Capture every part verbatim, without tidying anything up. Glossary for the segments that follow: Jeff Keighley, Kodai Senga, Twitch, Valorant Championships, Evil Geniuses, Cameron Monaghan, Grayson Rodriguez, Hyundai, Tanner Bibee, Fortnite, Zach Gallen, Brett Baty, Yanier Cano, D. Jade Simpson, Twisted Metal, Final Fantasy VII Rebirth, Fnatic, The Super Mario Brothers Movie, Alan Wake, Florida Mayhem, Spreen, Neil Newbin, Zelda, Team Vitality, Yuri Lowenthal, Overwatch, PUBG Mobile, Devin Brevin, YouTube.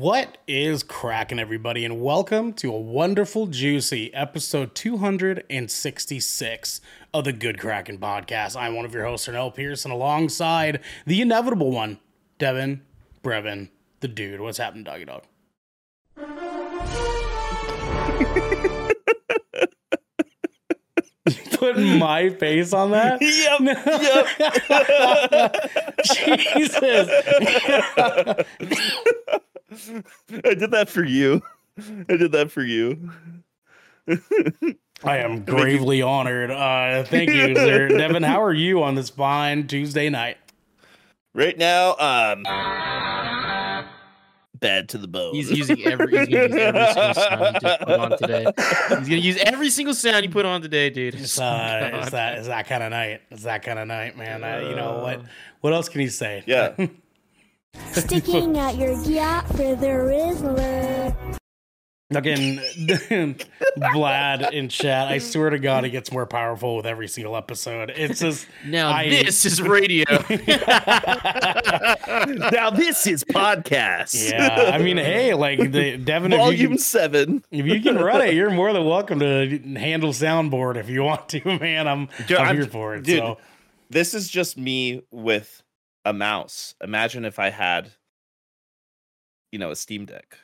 What is cracking, everybody, and welcome to a wonderful, juicy episode two hundred sixty-six of the Good Kraken Podcast. I'm one of your hosts, Ernell Pearson, alongside the inevitable one, Devin Brevin, the dude. What's happening, doggy dog? Put my face on that? Yep. No. Yep. Jesus. I did that for you. I did that for you. I am gravely thank honored. Uh, thank you, sir. Devin, how are you on this fine Tuesday night? Right now, um, bad to the bone. He's using every, he's gonna use every single sound you put on today. He's gonna use every single sound you put on today, dude. It's, uh, it's that it's that kind of night. It's that kind of night, man. Uh, I, you know what? What else can he say? Yeah. Sticking out your yacht for the Rizzler. Again, Vlad in chat. I swear to God, it gets more powerful with every single episode. It's just now I, this is radio. Now this is podcast. Yeah, I mean, hey, like the Devin Volume if you can, Seven. If you can run it, you're more than welcome to handle soundboard if you want to, man. I'm, dude, I'm, I'm here for it. Dude, so this is just me with a mouse. Imagine if I had, you know, a Steam Deck.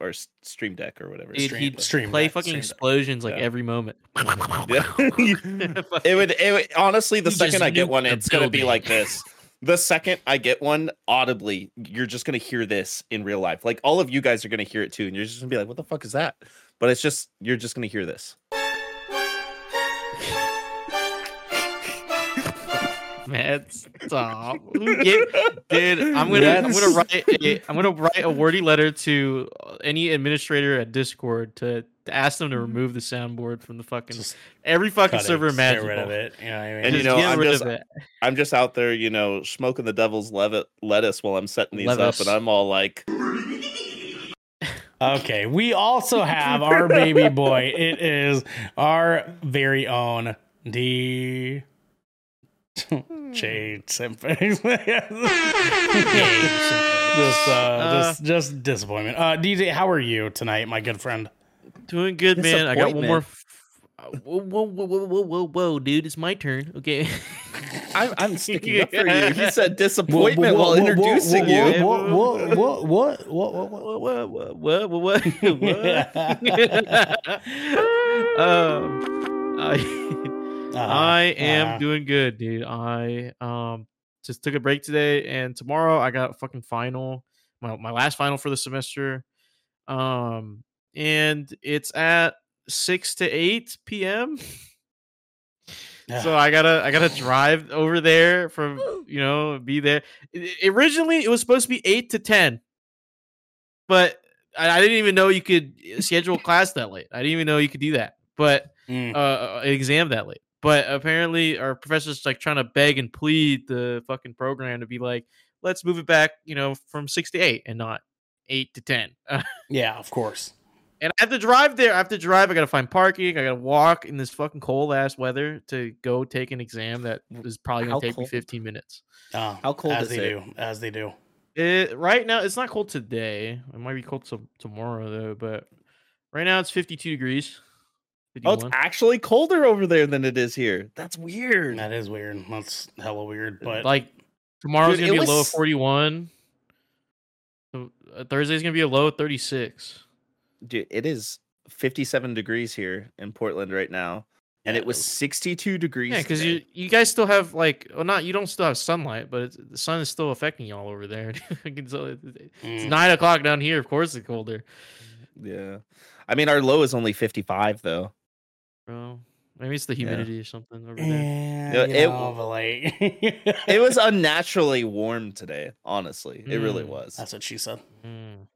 Or Stream Deck or whatever. Dude, stream, he'd stream play deck, fucking stream explosions deck. Like yeah. every moment. Yeah. it would. It would, honestly, the you second I get one, it's building. Gonna be like this. The second I get one, audibly, you're just gonna hear this in real life. Like all of you guys are gonna hear it too, and you're just gonna be like, "What the fuck is that?" But it's just you're just gonna hear this. Man, stop. Dude, I'm gonna yes. I'm gonna write a, I'm gonna write a wordy letter to any administrator at Discord to, to ask them to remove the soundboard from the fucking just every fucking server it, imaginable. Get rid of it. You know what I mean? And just you know, I'm just I'm just out there, you know, smoking the devil's lev- lettuce while I'm setting these lettuce. Up, and I'm all like. Okay, we also have our baby boy. It is our very own D. Jade Simpson. Just, uh, uh, just, just disappointment. Uh, D J, how are you tonight, my good friend? Doing good, man. I got one more. F- whoa, whoa, whoa, whoa, whoa, whoa, dude! It's my turn. Okay, I'm, I'm sticking up for you. You said disappointment while introducing you. What? What? What? What? What? What? What? What? What? What? Um. I. Uh-huh. I am uh-huh. doing good, dude. I um just took a break today, and tomorrow I got a fucking final, my my last final for the semester, um, and it's at six to eight p m. Yeah. So I gotta I gotta drive over there from you know be there. It, originally, it was supposed to be eight to ten, but I, I didn't even know you could schedule class that late. I didn't even know you could do that, but mm. uh, an exam that late. But apparently our professor's like trying to beg and plead the fucking program to be like, let's move it back, you know, from six to eight and not eight to ten. Yeah, of course. And I have to drive there. I have to drive. I got to find parking. I got to walk in this fucking cold ass weather to go take an exam that is probably going to take cold? me fifteen minutes. Uh, How cold as is they it? do, as they do. It, right now, it's not cold today. It might be cold to- tomorrow, though. But right now it's fifty-two degrees. fifty-one. Oh, it's actually colder over there than it is here. That's weird. That is weird. That's hella weird. But like tomorrow's dude, gonna be was... a low of forty-one. Thursday's gonna be a low of thirty-six. Dude, it is fifty-seven degrees here in Portland right now, and it was sixty-two degrees. Yeah, because you you guys still have like, well, not you don't still have sunlight, but it's, the sun is still affecting y'all over there. It's mm. nine o'clock down here. Of course, it's colder. Yeah, I mean our low is only fifty-five though. Bro, maybe it's the humidity yeah. or something over there. Yeah, it, know, but like... it was unnaturally warm today, honestly. Mm. It really was. That's what she said. Mm.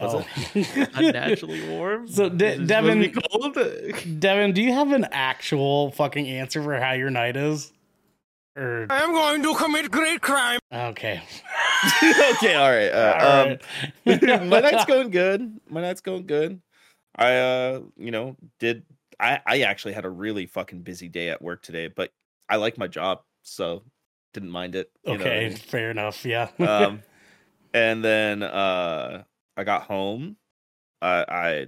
Was oh. it unnaturally warm? So, De- Devin, cold? Devin, do you have an actual fucking answer for how your night is? Or... I'm going to commit great crime. Okay. Okay, all right. Uh, all um, right. My night's going good. My night's going good. I, uh, you know, did I, I actually had a really fucking busy day at work today, but I like my job, so didn't mind it. You okay, know what I mean? Fair enough. Yeah. um, And then uh, I got home. I, I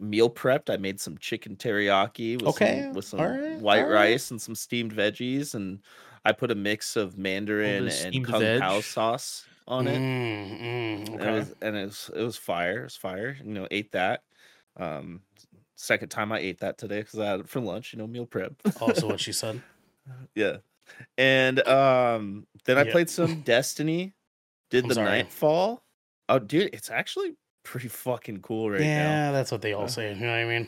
meal prepped. I made some chicken teriyaki with okay. some, with some right. white right. rice and some steamed veggies. And I put a mix of Mandarin and Kung veg. Pao sauce on it. Mm, mm, okay. And, it was, and it was it was fire. It was fire. You know, ate that. Um, second time I ate that today because I had it for lunch. You know, meal prep. Also, what she said. Yeah. And um, then I yep. played some Destiny. Did I'm the sorry. Nightfall. Oh, dude, it's actually pretty fucking cool right yeah, now. Yeah, that's what they all say. You know what I mean?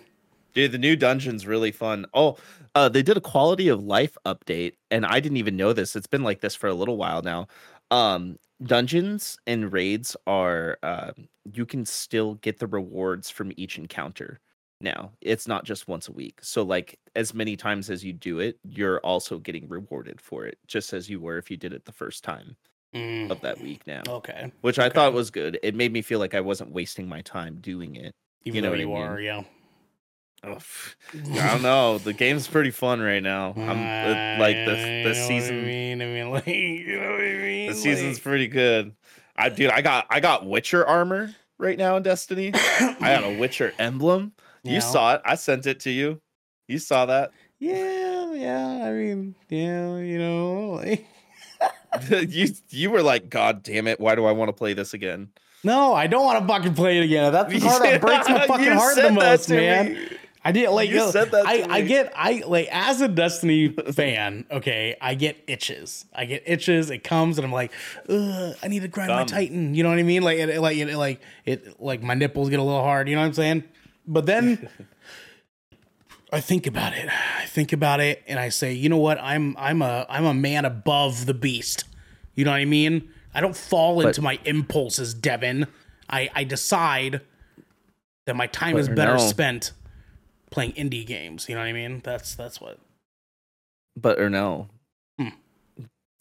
Dude, the new dungeon's really fun. Oh, uh, they did a quality of life update, and I didn't even know this. It's been like this for a little while now. Um, dungeons and raids are, uh, you can still get the rewards from each encounter now. It's not just once a week. So, like, as many times as you do it, you're also getting rewarded for it, just as you were if you did it the first time. Mm. Of that week now, okay, which I okay. thought was good. It made me feel like I wasn't wasting my time doing it, even you know though you I mean? Are, yeah. Oh, I don't know. The game's pretty fun right now. I'm uh, like the the season. I mean, I mean, like you know what I mean. The season's like... pretty good. I dude, I got I got Witcher armor right now in Destiny. I got a Witcher emblem. You yeah. saw it. I sent it to you. You saw that. Yeah, yeah. I mean, yeah, you know. Like... you you were like, God damn it, why do I want to play this again? No, I don't want to fucking play it again. That's the part that breaks my fucking heart the most, man. Me. I did like you yo, said that I, I get I like as a Destiny fan, okay, I get itches. I get itches, it comes and I'm like, ugh, I need to grind Dumb. my Titan. You know what I mean? Like it, it like it like it like my nipples get a little hard, you know what I'm saying? But then I think about it. I think about it and I say, you know what? I'm I'm a I'm a man above the beast. You know what I mean? I don't fall but, into my impulses, Devin. I, I decide that my time is better no. spent playing indie games. You know what I mean? That's that's what. But Ernell, hmm.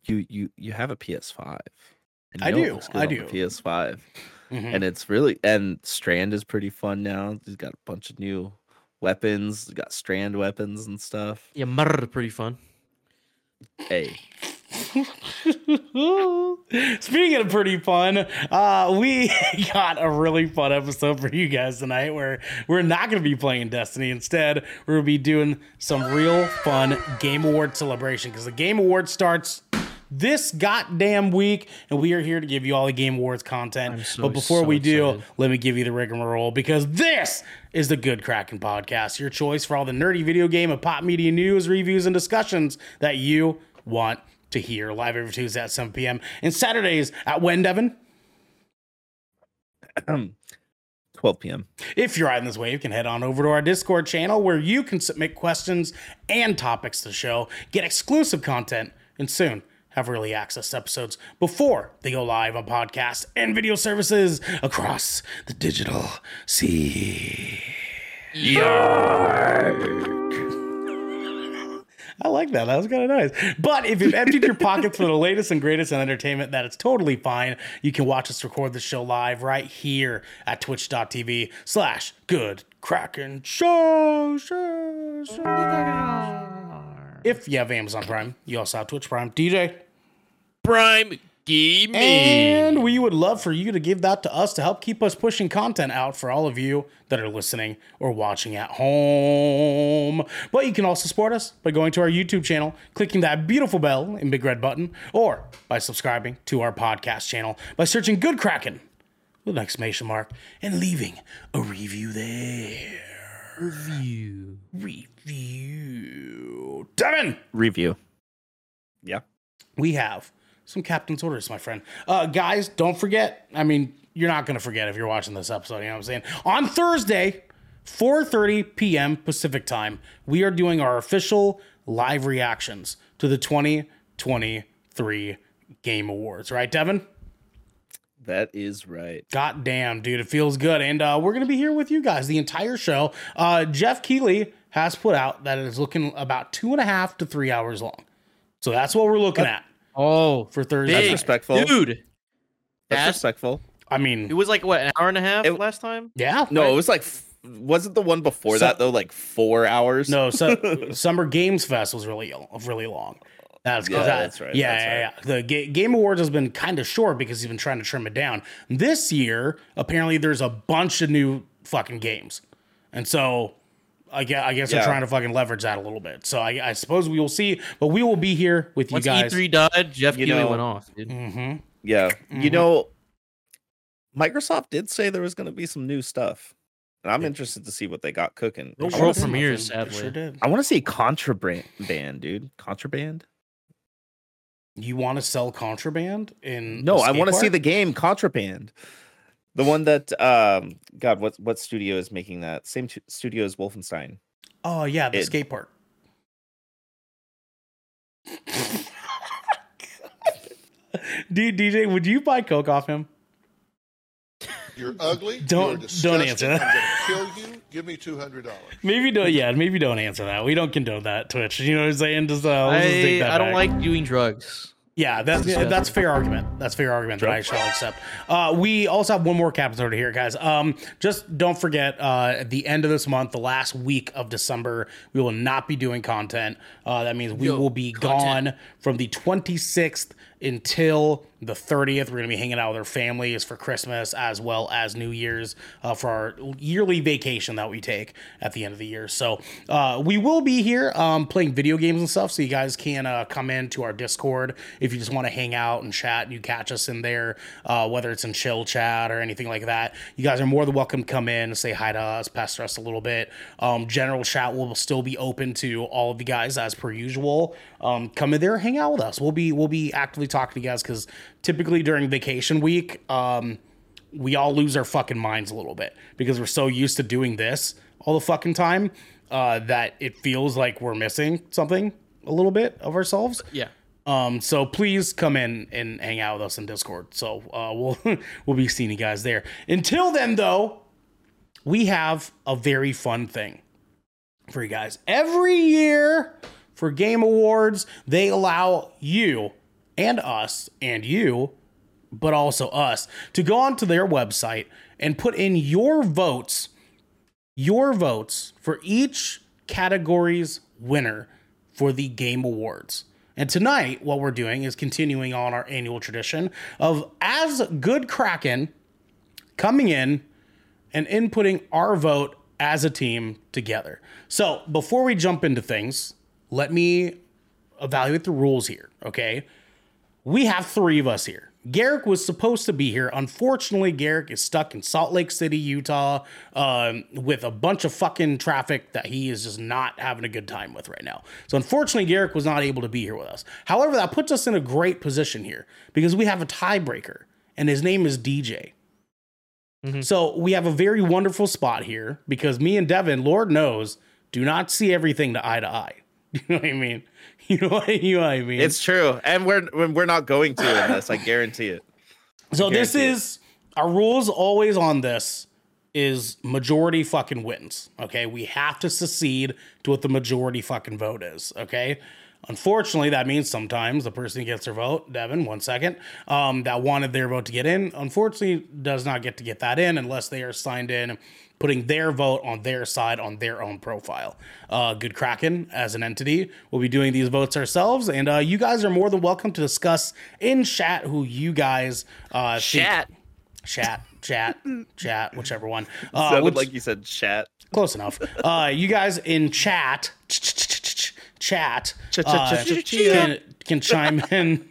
you you you have a P S five. I do. I do. P S five, mm-hmm. and it's really and Strand is pretty fun now. He's got a bunch of new. Weapons, got strand weapons and stuff. Yeah, murder, pretty fun. Hey. Speaking of pretty fun, uh, we got a really fun episode for you guys tonight where we're not going to be playing Destiny. Instead, we're going to be doing some real fun Game Awards celebration because the Game Awards starts this goddamn week, and we are here to give you all the Game Awards content. So, but before so we do, excited. Let me give you the rigmarole because this is the Good Kraken Podcast, your choice for all the nerdy video game and pop media news, reviews, and discussions that you want to hear. Live every Tuesday at seven p.m. and Saturdays at when, Devin? twelve p.m. If you're riding this wave, you can head on over to our Discord channel where you can submit questions and topics to the show, get exclusive content, and soon have early access episodes before they go live on podcasts and video services across the digital sea. Yark. I like that. That was kind of nice. But if you've emptied your pockets for the latest and greatest in entertainment, that it's totally fine. You can watch us record the show live right here at twitch.tv slash good kraken show. show, show. If you have Amazon Prime, you also have Twitch Prime. D J Prime Gaming. And we would love for you to give that to us to help keep us pushing content out for all of you that are listening or watching at home. But you can also support us by going to our YouTube channel, clicking that beautiful bell and big red button, or by subscribing to our podcast channel by searching Good Kraken with an exclamation mark and leaving a review there. Review. Review. Devin! Review. Yeah. We have some captain's orders, my friend. Uh, guys, don't forget. I mean, you're not going to forget if you're watching this episode. You know what I'm saying? On Thursday, four thirty p.m. Pacific time, we are doing our official live reactions to the twenty twenty-three Game Awards. Right, Devin? That is right. God damn, dude. It feels good. And uh, we're going to be here with you guys the entire show. Uh, Jeff Keighley has put out that it is looking about two and a half to three hours long. So that's what we're looking that's, at. Oh, for Thursday. That's respectful. Dude. That's, that's respectful. I mean, it was like, what, an hour and a half it, last time? Yeah. No, right. It was like, wasn't the one before so, that, though, like four hours? No, so, Summer Games Fest was really, really long. That's yeah, I, that's right. Yeah, that's yeah, right. yeah. The G- Game Awards has been kind of short because he's been trying to trim it down. This year, apparently, there's a bunch of new fucking games, and so I guess, I guess yeah. they're trying to fucking leverage that a little bit. So I, I suppose we will see, but we will be here with Once you guys. E three died, Jeff Keighley know, went off. Dude. Mm-hmm. Yeah, mm-hmm. you know, Microsoft did say there was going to be some new stuff. And I'm interested to see what they got cooking. No world premieres, sadly. Sure did. I want to see Contraband, dude. Contraband? You want to sell Contraband in? No, I want to see the game Contraband. The one that, um, God, what what studio is making that? Same t- studio as Wolfenstein. Oh, yeah, the it, skate park. Dude, D J, would you buy coke off him? You're ugly. Don't you're don't answer that. I'm gonna kill you. Give me two hundred dollars. Maybe don't. Yeah, maybe don't answer that. We don't condone that, Twitch. You know what I'm saying? Just, uh, I, just take that I don't back. Like doing drugs. Yeah, that's yeah, that's fair argument. That's fair argument that I shall accept. Uh, we also have one more episode here, guys. Um, just don't forget, uh, at the end of this month, the last week of December, we will not be doing content. Uh, that means we Yo, will be content. gone from the twenty-sixth until the thirtieth. We're going to be hanging out with our families for Christmas as well as New Year's, uh, for our yearly vacation that we take at the end of the year. So uh, we will be here um, playing video games and stuff. So you guys can uh, come into our Discord if you just want to hang out and chat. You catch us in there, uh, whether it's in chill chat or anything like that. You guys are more than welcome to come in and say hi to us, pester us a little bit. Um, general chat will still be open to all of you guys as per usual. Um, come in there, hang out with us. We'll be we'll be actively talking to you guys because typically during vacation week, um, we all lose our fucking minds a little bit because we're so used to doing this all the fucking time uh, that it feels like we're missing something a little bit of ourselves. Yeah. Um, so please come in and hang out with us in Discord. So uh, we'll we'll be seeing you guys there. Until then, though, we have a very fun thing for you guys. Every year for Game Awards, they allow you and us and you, but also us, to go onto their website and put in your votes, your votes for each category's winner for the Game Awards. And tonight, what we're doing is continuing on our annual tradition of as Good Kraken coming in and inputting our vote as a team together. So before we jump into things, let me evaluate the rules here, okay? We have three of us here. Garrick was supposed to be here. Unfortunately, Garrick is stuck in Salt Lake City, Utah, um, with a bunch of fucking traffic that he is just not having a good time with right now. So unfortunately, Garrick was not able to be here with us. However, that puts us in a great position here because we have a tiebreaker, and his name is D J. Mm-hmm. So we have a very wonderful spot here because me and Devin, Lord knows, do not see everything to eye to eye. You know what I mean? You know what I mean? It's true. And we're we're not going to unless I guarantee it. So guarantee this is it. Our rules always on this is majority fucking wins. Okay. We have to secede to what the majority fucking vote is. Okay. Unfortunately, that means sometimes the person who gets their vote, Devin, one second, um, that wanted their vote to get in, unfortunately does not get to get that in unless they are signed in, putting their vote on their side on their own profile. Uh, Good Kraken, as an entity, will be doing these votes ourselves, and uh, you guys are more than welcome to discuss in chat who you guys uh, chat, think. chat, chat, chat, whichever one. Uh, Sounded which, like you said chat. Close enough. Uh, you guys in chat. Chat uh, can, can chime in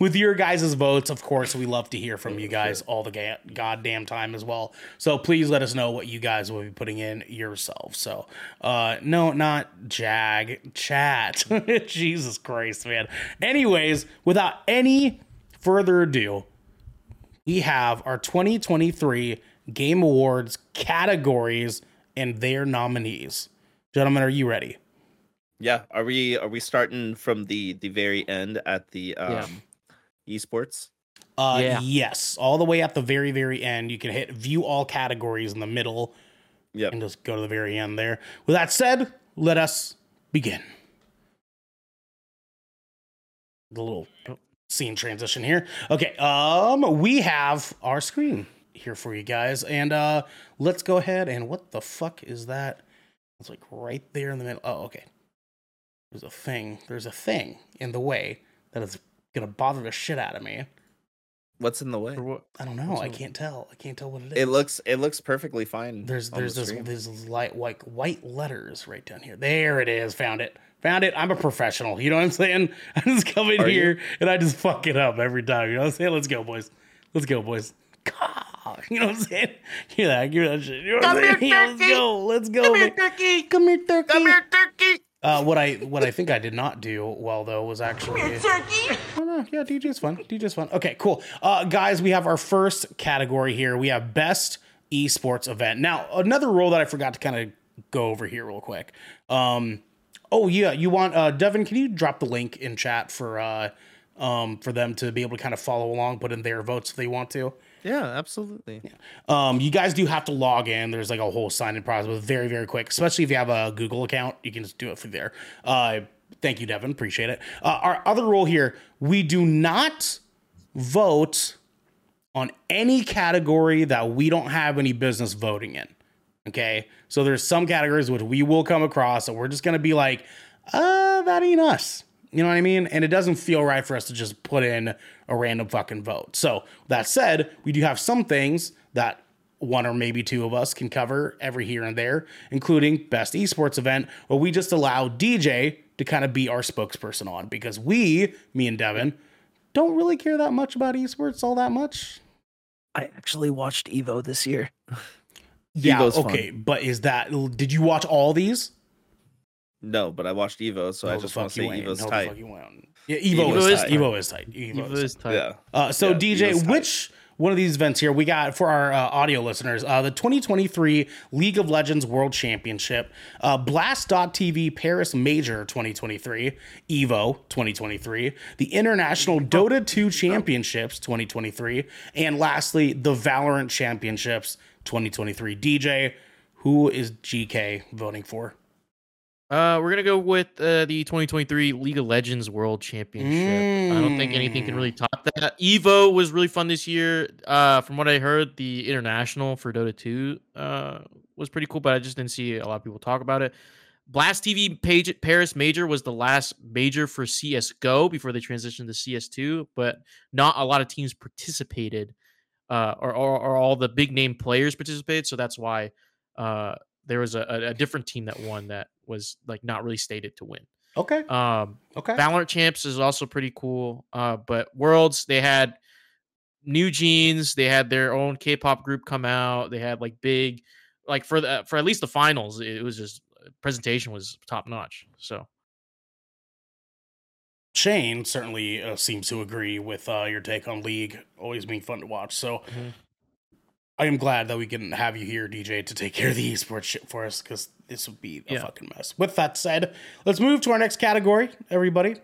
with your guys' votes. Of course, we love to hear from you guys all the ga- goddamn time as well. So please let us know what you guys will be putting in yourselves. So uh, no, not Jag, chat. Jesus Christ, man. Anyways, without any further ado, we have our twenty twenty-three Game Awards categories and their nominees. Gentlemen, are you ready? Yeah. Are we are we starting from the, the very end at the um, yeah. esports? Uh, yeah. Yes. All the way at the very, very end. You can hit view all categories in the middle yep. and just go to the very end there. With that said, let us begin. The little scene transition here. Okay. Um, we have our screen here for you guys. And uh, let's go ahead and what the fuck is that? It's like right there in the middle. Oh, okay. There's a thing. There's a thing in the way that is gonna bother the shit out of me. What's in the way? I don't know. What's I can't tell. I can't tell what it is. It looks. It looks perfectly fine. There's there's the this, this light white white letters right down here. There it is. Found it. Found it. I'm a professional. You know what I'm saying? I just come in Are here you? and I just fuck it up every time. You know what I'm saying? Let's go, boys. Let's go, boys. God. You know what I'm saying? Give that. Give that shit. You know come here, turkey. Let's go. Let's go. Come here, turkey. Come here, turkey. Come here, turkey. Uh, what I what I think I did not do well though was actually turkey. Oh, no, yeah, D J's fun. D J's fun. Okay, cool. Uh, guys, we have our first category here. We have best esports event. Now, another rule that I forgot to kind of go over here real quick. Um, oh yeah, you want uh, Devin? Can you drop the link in chat for uh, um, for them to be able to kind of follow along, put in their votes if they want to? Yeah, absolutely. Yeah. Um, you guys do have to log in. There's like a whole sign-in process, but very, very quick. Especially if you have a Google account, you can just do it through there. Uh, thank you, Devin. Appreciate it. Uh, our other rule here: we do not vote on any category that we don't have any business voting in. Okay, so there's some categories which we will come across, and we're just gonna be like, "Uh, that ain't us." You know what I mean? And it doesn't feel right for us to just put in a random fucking vote. So that said, we do have some things that one or maybe two of us can cover every here and there, including best esports event, where we just allow D J to kind of be our spokesperson on, because we, me and Devin, don't really care that much about esports all that much. I actually watched Evo this year. Yeah, Evo's okay. Fun. But is that, did you watch all these? No, but I watched Evo, so no I just want to say Evo's no tight. Yeah, Evo, Evo, is is tight. Tight. Evo is tight. Evo, Evo is, is tight. Yeah. Uh, so, yeah, D J, which one of these events here we got for our uh, audio listeners? Uh, the twenty twenty-three League of Legends World Championship, uh, Blast dot T V Paris Major twenty twenty-three, Evo twenty twenty-three, the International Dota two Championships twenty twenty-three, and lastly, the Valorant Championships twenty twenty-three. D J, who is G K voting for? Uh, we're going to go with uh, the twenty twenty-three League of Legends World Championship. Mm. I don't think anything can really top that. Evo was really fun this year. Uh, from what I heard, the International for Dota two uh, was pretty cool, but I just didn't see a lot of people talk about it. Blast T V page, Paris Major was the last major for C S G O before they transitioned to C S two, but not a lot of teams participated uh, or, or, or all the big-name players participated, so that's why uh, there was a, a different team that won that was like not really stated to win. Okay. Um, okay. Valorant Champs is also pretty cool. Uh, but Worlds, they had New Jeans. They had their own K-pop group come out. They had like big, like for the, for at least the finals, it was just presentation was top notch. So. Shane certainly uh, seems to agree with uh, your take on League always being fun to watch. So mm-hmm. I am glad that we can have you here, D J, to take care of the esports shit for us, because this would be a yeah. fucking mess. With that said, let's move to our next category, everybody.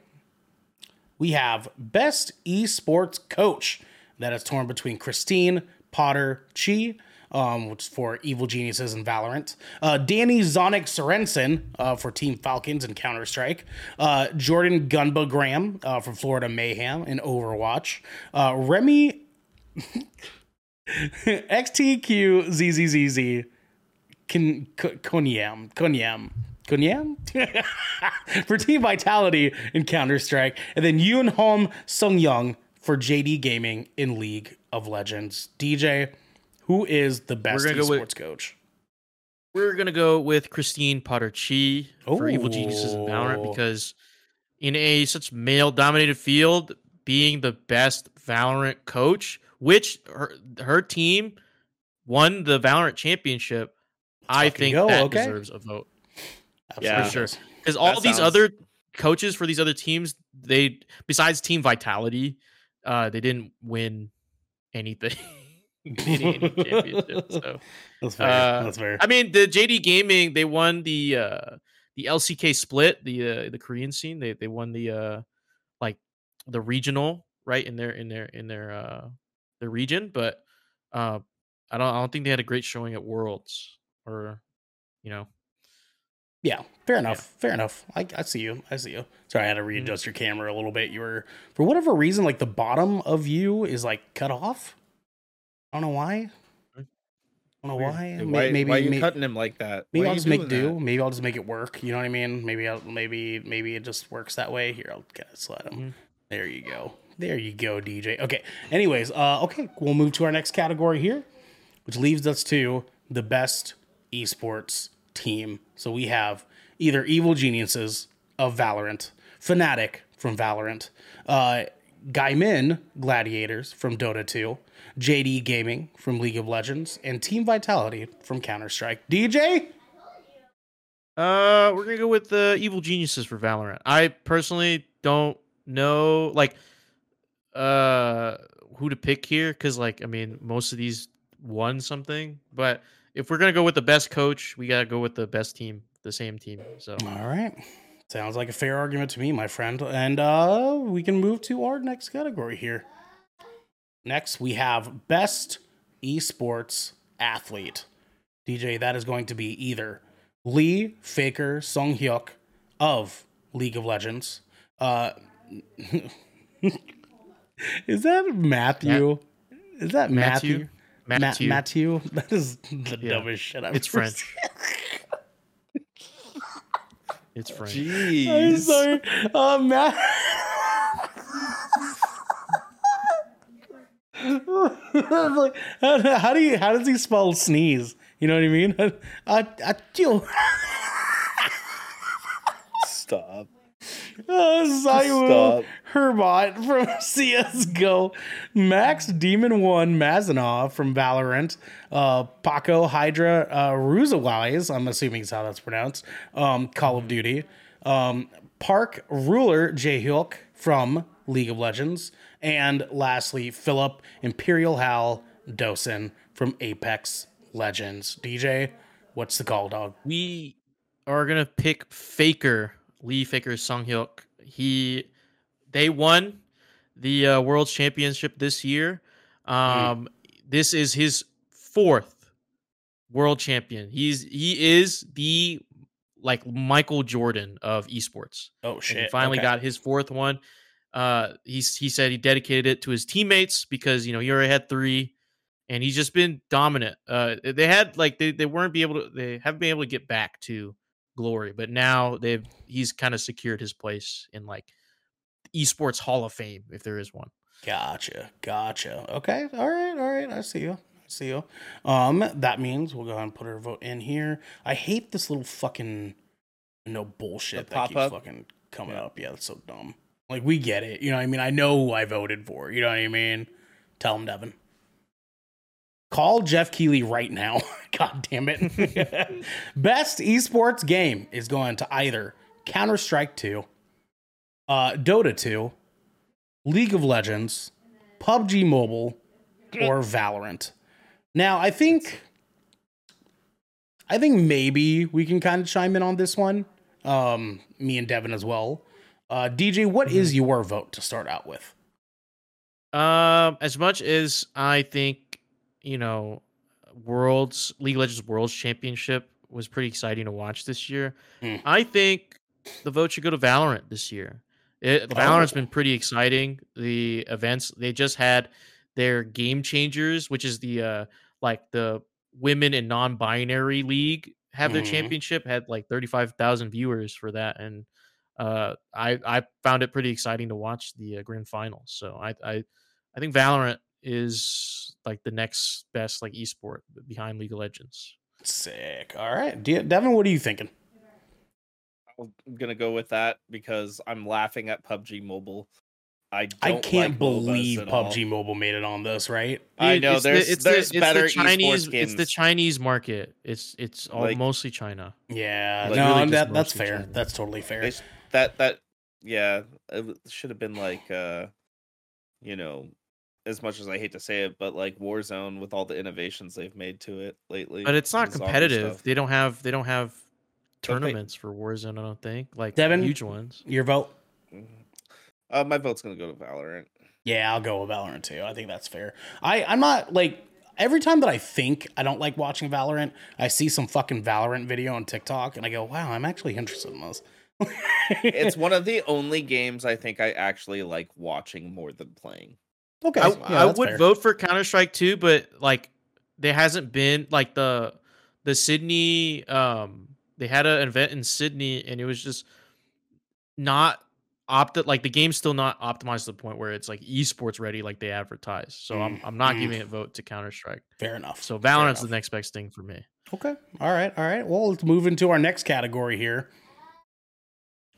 We have Best Esports Coach. That is torn between Christine Potter Chi, um, which is for Evil Geniuses and Valorant, uh, Danny Zonic Sorensen uh, for Team Falcons and Counter-Strike, uh, Jordan Gunba Graham uh, from Florida Mayhem and Overwatch, uh, Remy... X T Q Z Z Z Z Con- Konyam Konyam Konyam for Team Vitality in Counter-Strike, and then Yoon Hom Sung Young for J D Gaming in League of Legends. D J, who is the best esports with, coach? We're gonna go with Christine Potter Chi oh. for Evil Geniuses and Valorant, because in a such male-dominated field, being the best Valorant coach, which her, her team won the Valorant Championship. Let's I think go. that okay. deserves a vote. Absolutely. Yeah, for sure. Because all sounds... these other coaches for these other teams, they besides Team Vitality, uh, they didn't win anything. any, any championship. So that's fair. Uh, that's fair. I mean, the J D Gaming, they won the uh, the L C K split, the uh, the Korean scene. They they won the uh, like the regional right in their in their in their. Uh, the region, but uh, I don't I don't think they had a great showing at Worlds, or, you know. Yeah, fair enough. Yeah. Fair enough. I, I see you. I see you. Sorry, I had to readjust mm-hmm. your camera a little bit. You were, for whatever reason, like the bottom of you is like cut off. I don't know why. I don't know why. Dude, why maybe why are you maybe, cutting him like that? Maybe why I'll just make do. That? Maybe I'll just make it work. You know what I mean? Maybe I'll maybe maybe it just works that way. Here, I'll slide him. Mm-hmm. There you go. There you go, D J. Okay. Anyways, uh, okay, we'll move to our next category here, which leaves us to the best esports team. So we have either Evil Geniuses of Valorant, Fnatic from Valorant, uh, Gaimin Gladiators from Dota two, J D Gaming from League of Legends, and Team Vitality from Counter-Strike. D J? Uh, we're going to go with the Evil Geniuses for Valorant. I personally don't know, like, uh, who to pick here, because, like, I mean, most of these won something, but if we're going to go with the best coach, we got to go with the best team, the same team. So, all right. Sounds like a fair argument to me, my friend. And uh, we can move to our next category here. Next, we have Best Esports Athlete. D J, that is going to be either Lee Faker Song Hyuk of League of Legends. Uh, is that Matthew? Matt- is that Matthew? Matthew. Ma- Matthew? That is the yeah. dumbest shit I've ever seen. It's French. It's French. Jeez. I'm sorry. Uh, Matt. Like, how, how do you? How does he spell sneeze? You know what I mean? I, I, I Stop. Uh, Sayu Herbot from C S G O, Max Demon One Mazanov from Valorant, uh, Paco Hydra uh, Ruzawais, I'm assuming is how that's pronounced, um, Call of Duty, um, Park Ruler Jaehulk from League of Legends, and lastly, Philip Imperial Hal Dosen from Apex Legends. D J, what's the call, dog? We are going to pick Faker. Lee Faker Song Hyuk. He, they won the uh, World Championship this year. Um, mm. This is his fourth World Champion. He's he is the like Michael Jordan of esports. Oh shit! And he finally okay. got his fourth one. Uh, he he said he dedicated it to his teammates because you know he already had three, and he's just been dominant. Uh, they had like they they weren't be able to they haven't been able to get back to glory, but now they've he's kind of secured his place in like esports Hall of Fame if there is one. Gotcha gotcha Okay, all right all right I see you I see you um that means we'll go ahead and put our vote in here. I hate this little fucking no bullshit the that keeps up. fucking coming yeah. up yeah that's so dumb. Like, we get it, you know what I mean? I know who I voted for, you know what I mean? Tell him, Devin. Call Jeff Keighley right now. God damn it. Best esports game is going to either Counter-Strike two, uh, Dota two, League of Legends, P U B G Mobile, or Valorant. Now, I think I think maybe we can kind of chime in on this one. Um, me and Devin as well. Uh, D J, what mm-hmm. is your vote to start out with? Um, as much as I think you know, Worlds League of Legends Worlds Championship was pretty exciting to watch this year. Mm. I think the vote should go to Valorant this year. It, Valorant's been pretty exciting. The events they just had their Game Changers, which is the uh, like the women and non-binary league, have their mm. championship. Had like thirty-five thousand viewers for that, and uh, I I found it pretty exciting to watch the uh, grand final. So I I I think Valorant is like the next best like esport behind League of Legends. Sick. All right, Devin, what are you thinking? I'm gonna go with that because I'm laughing at P U B G Mobile. I don't I can't like believe P U B G all. Mobile made it on this, right? I know it's there's the, it's there's the, better it's the Chinese skins. It's the Chinese market. It's it's all like, mostly China. Yeah, like, no, really that, that's fair. China. That's totally fair. It's, that that yeah, it should have been like uh, you know. As much as I hate to say it, but like Warzone with all the innovations they've made to it lately, but it's not competitive. They don't have they don't have tournaments for Warzone. I don't think like Devin, huge ones. Your vote? Uh, my vote's gonna go to Valorant. Yeah, I'll go with Valorant too. I think that's fair. I I'm not like every time that I think I don't like watching Valorant, I see some fucking Valorant video on TikTok and I go, wow, I'm actually interested in this. It's one of the only games I think I actually like watching more than playing. Okay, I, yeah, I would fair. vote for Counter-Strike two, but like there hasn't been like the the Sydney. Um, they had an event in Sydney, and it was just not opted. Like the game's still not optimized to the point where it's like esports ready, like they advertise. So mm. I'm I'm not mm. giving it a vote to Counter-Strike. Fair enough. So Valorant's the next best thing for me. Okay. All right. All right. Well, let's move into our next category here.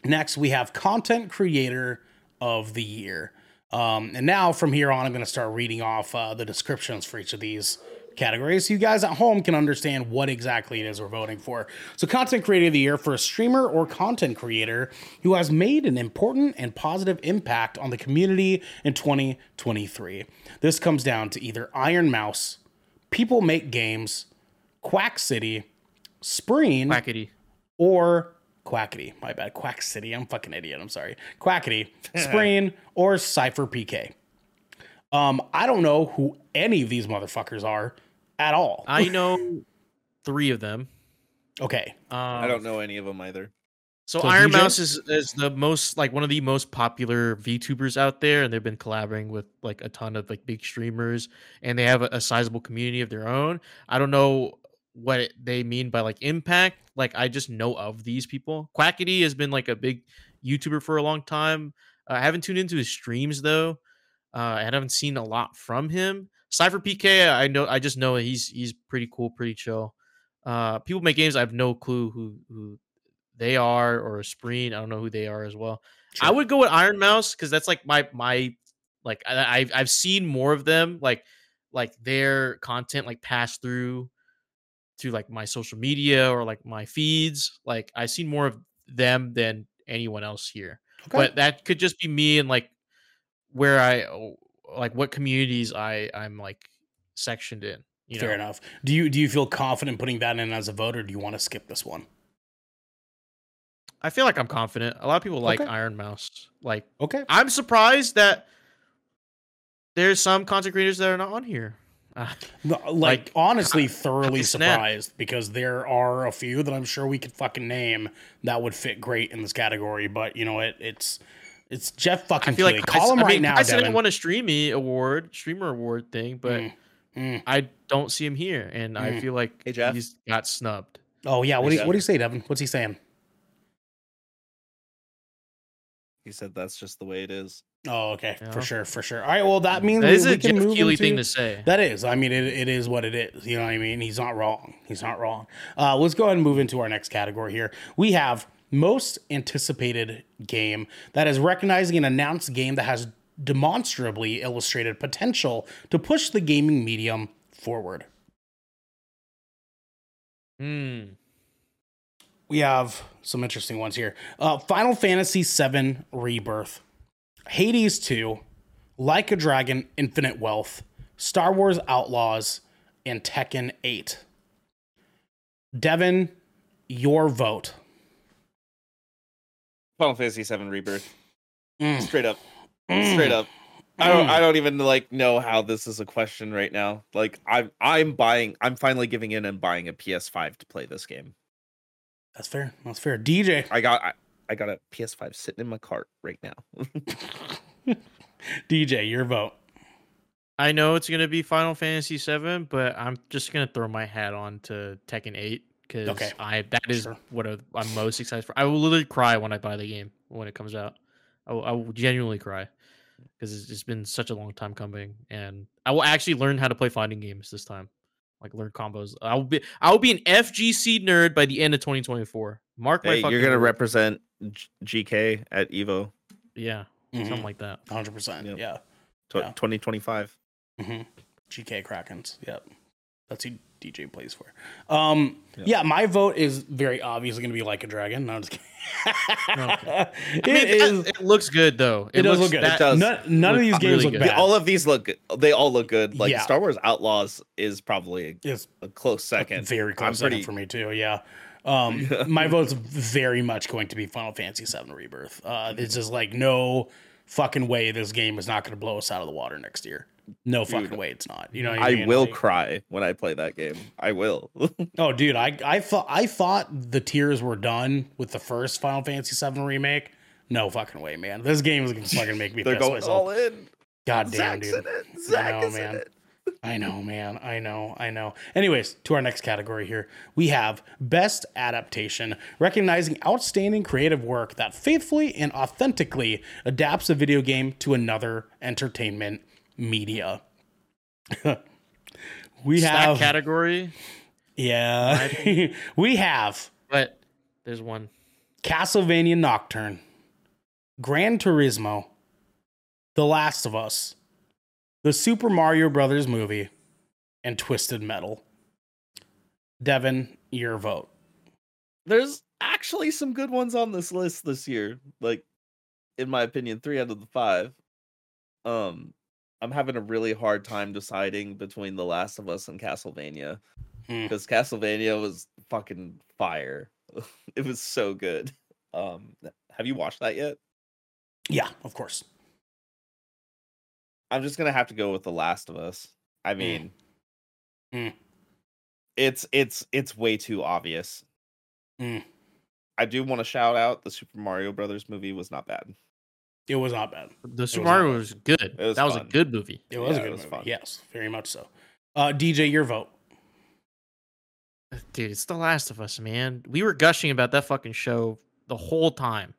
Next, we have Content Creator of the Year. Um, and now from here on, I'm going to start reading off uh, the descriptions for each of these categories, so you guys at home can understand what exactly it is we're voting for. So Content Creator of the Year for a streamer or content creator who has made an important and positive impact on the community in twenty twenty-three. This comes down to either Iron Mouse, People Make Games, Quackity, Spreen, Quackity, or... Quackity, my bad. Quack City. I'm fucking idiot. I'm sorry. Quackity, Spreen, or Cypher P K. Um, I don't know who any of these motherfuckers are at all. I know three of them. Okay. Um, I don't know any of them either. So, so Iron Mouse is, is the most, like, one of the most popular VTubers out there, and they've been collaborating with like a ton of like big streamers, and they have a, a sizable community of their own. I don't know what they mean by like impact. Like, I just know of these people. Quackity has been like a big YouTuber for a long time. Uh, I haven't tuned into his streams though. Uh, I haven't seen a lot from him. Cypher P K, I know, I just know he's he's pretty cool, pretty chill. Uh, People Make Games, I have no clue who who they are, or Spreen, I don't know who they are as well. Sure. I would go with Iron Mouse because that's like my my like I, I've I've seen more of them, like like their content like pass through. through like my social media or like my feeds. Like I've seen more of them than anyone else here, okay. But that could just be me and like where I, like what communities I I'm like sectioned in, you Fair know? Enough. Do you, do you feel confident putting that in as a vote, or do you want to skip this one? I feel like I'm confident. A lot of people like okay. Iron Mouse. Like, okay. I'm surprised that there's some content creators that are not on here. Uh, like, like honestly thoroughly surprised, because there are a few that I'm sure we could fucking name that would fit great in this category, but you know it it's it's Jeff fucking I feel Keighley. Like call I, him I right mean, now I said Devin. I won a streamy award streamer award thing, but mm. Mm. I don't see him here, and mm. I feel like hey, Jeff? He's got snubbed. Oh yeah, what do you, what do you say, Devin? What's he saying? He said that's just the way it is. Oh, okay. Yeah. For sure. For sure. All right. Well, that means that is we a can Jeff move Keighley into, thing to say. That is. I mean, it, it is what it is. You know what I mean? He's not wrong. He's not wrong. Uh, let's go ahead and move into our next category here. We have most anticipated game, that is recognizing an announced game that has demonstrably illustrated potential to push the gaming medium forward. Hmm. We have some interesting ones here. Uh, Final Fantasy seven Rebirth, Hades two, Like a Dragon, Infinite Wealth, Star Wars Outlaws, and Tekken eight. Devin, your vote. Final Fantasy seven Rebirth. Mm. Straight up. Mm. Straight up. I don't mm. I don't even like know how this is a question right now. Like I'm I'm buying I'm finally giving in and buying a P S five to play this game. That's fair. That's fair. D J. I got I, I got a P S five sitting in my cart right now. D J, your vote. I know it's going to be Final Fantasy seven, but I'm just going to throw my hat on to Tekken eight because okay. I that is sure. what I'm most excited for. I will literally cry when I buy the game when it comes out. I will, I will genuinely cry because it's been such a long time coming, and I will actually learn how to play fighting games this time. Like learn combos. I'll be I'll be an F G C nerd by the end of twenty twenty-four. Mark my hey, fucking. You're gonna word. Represent G- GK at Evo. Yeah, mm-hmm. Something like that. one hundred percent. Yep. Yeah. T- yeah. twenty twenty-five. Mm-hmm. G K Krakens. Yep. That's who D J plays for. Um. Yep. Yeah. My vote is very obviously gonna be Like a Dragon. No, I'm just kidding. Okay. It, I mean, is, it looks good though. It, it does looks, look good. It does. None, none of these games really look good. bad. Yeah, all of these look. They all look good. Like yeah. Star Wars Outlaws is probably a, a close second. A very close I'm second pretty... for me too. Yeah. Um, my vote's very much going to be Final Fantasy seven Rebirth. Uh, it's just like no fucking way this game is not going to blow us out of the water next year. No dude, fucking way it's not. You know what I mean? I will like, cry when I play that game. I will. Oh, dude, I I thought I thought the tears were done with the first Final Fantasy seven remake. No fucking way, man. This game is gonna fucking make me. They're piss going myself. All in. God damn, Zach's dude. In it. Zach I know, is man. In it. I know, man. I know. I know. Anyways, to our next category here, we have Best Adaptation, recognizing outstanding creative work that faithfully and authentically adapts a video game to another entertainment media. we it's have that category. Yeah, we have. But there's one. Castlevania Nocturne, Gran Turismo, The Last of Us, The Super Mario Brothers Movie, and Twisted Metal. Devin, your vote. There's actually some good ones on this list this year. Like, in my opinion, three out of the five. Um, I'm having a really hard time deciding between The Last of Us and Castlevania. Because mm. Castlevania was fucking fire. It was so good. Um, have you watched that yet? Yeah, of course. I'm just gonna have to go with The Last of Us. I mean, mm. Mm. it's it's it's way too obvious. Mm. I do want to shout out the Super Mario Brothers movie was not bad. It was not bad. The Super Mario was good. That was a good movie. It was a good movie. Yes, very much so. Uh, D J, your vote. Dude, it's The Last of Us, man. We were gushing about that fucking show the whole time.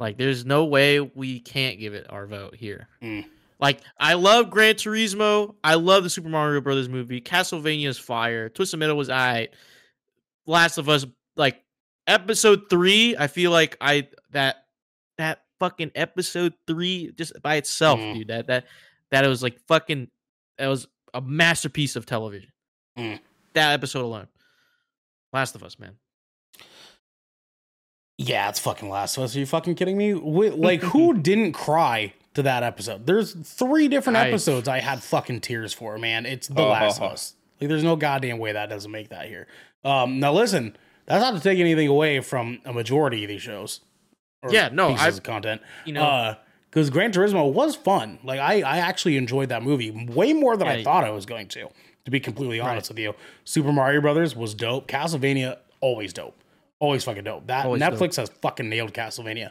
Like, there's no way we can't give it our vote here. Mm. Like, I love Gran Turismo. I love the Super Mario Brothers movie. Castlevania's fire. Twisted Metal was aight. Last of Us, like, episode three, I feel like I that that fucking episode three just by itself, mm. dude. That that that it was like fucking that was a masterpiece of television. Mm. That episode alone. Last of Us, man. Yeah, it's fucking Last of Us. Are you fucking kidding me? We, like, who didn't cry to that episode? There's three different I, episodes I had fucking tears for, man. It's The uh, Last uh, of Us. Like, there's no goddamn way that doesn't make that here. Um, now, listen, that's not to take anything away from a majority of these shows. Or yeah, no, pieces I, of content. You know, because uh, Gran Turismo was fun. Like, I, I actually enjoyed that movie way more than yeah, I thought I was going to. To be completely honest right. with you, Super Mario Brothers was dope. Castlevania, always dope. Always fucking dope. That always Netflix dope. Has fucking nailed Castlevania.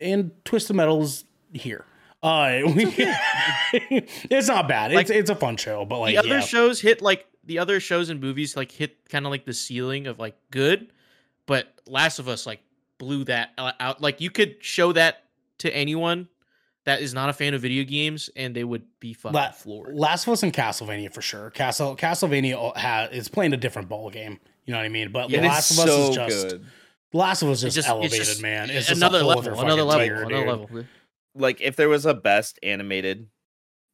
And Twisted Metal's here. Uh, we, it's not bad. Like, it's it's a fun show, but like the other yeah. shows hit like the other shows and movies like hit kind of like the ceiling of like good, but Last of Us like blew that out. Like you could show that to anyone that is not a fan of video games, and they would be fucking La- floored. Last of Us and Castlevania for sure. Castle Castlevania has, is playing a different ball game. You know what I mean? But yeah, Last of Us so is just good. Last of Us is just, just elevated, it's just, man. It's another just level, another level, tier, another level. Like if there was a best animated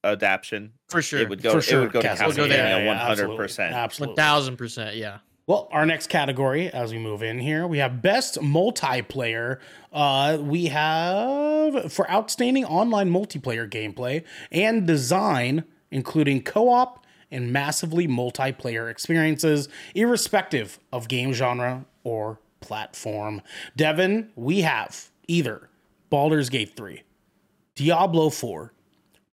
adaptation, for sure, it would go. For sure. It would go to Castlevania one hundred percent, absolutely, one thousand percent, yeah. Well, our next category, as we move in here, we have Best Multiplayer. Uh, we have for Outstanding Online Multiplayer Gameplay and Design, including co-op and massively multiplayer experiences, irrespective of game genre or platform. Devin, we have either Baldur's Gate three, Diablo four,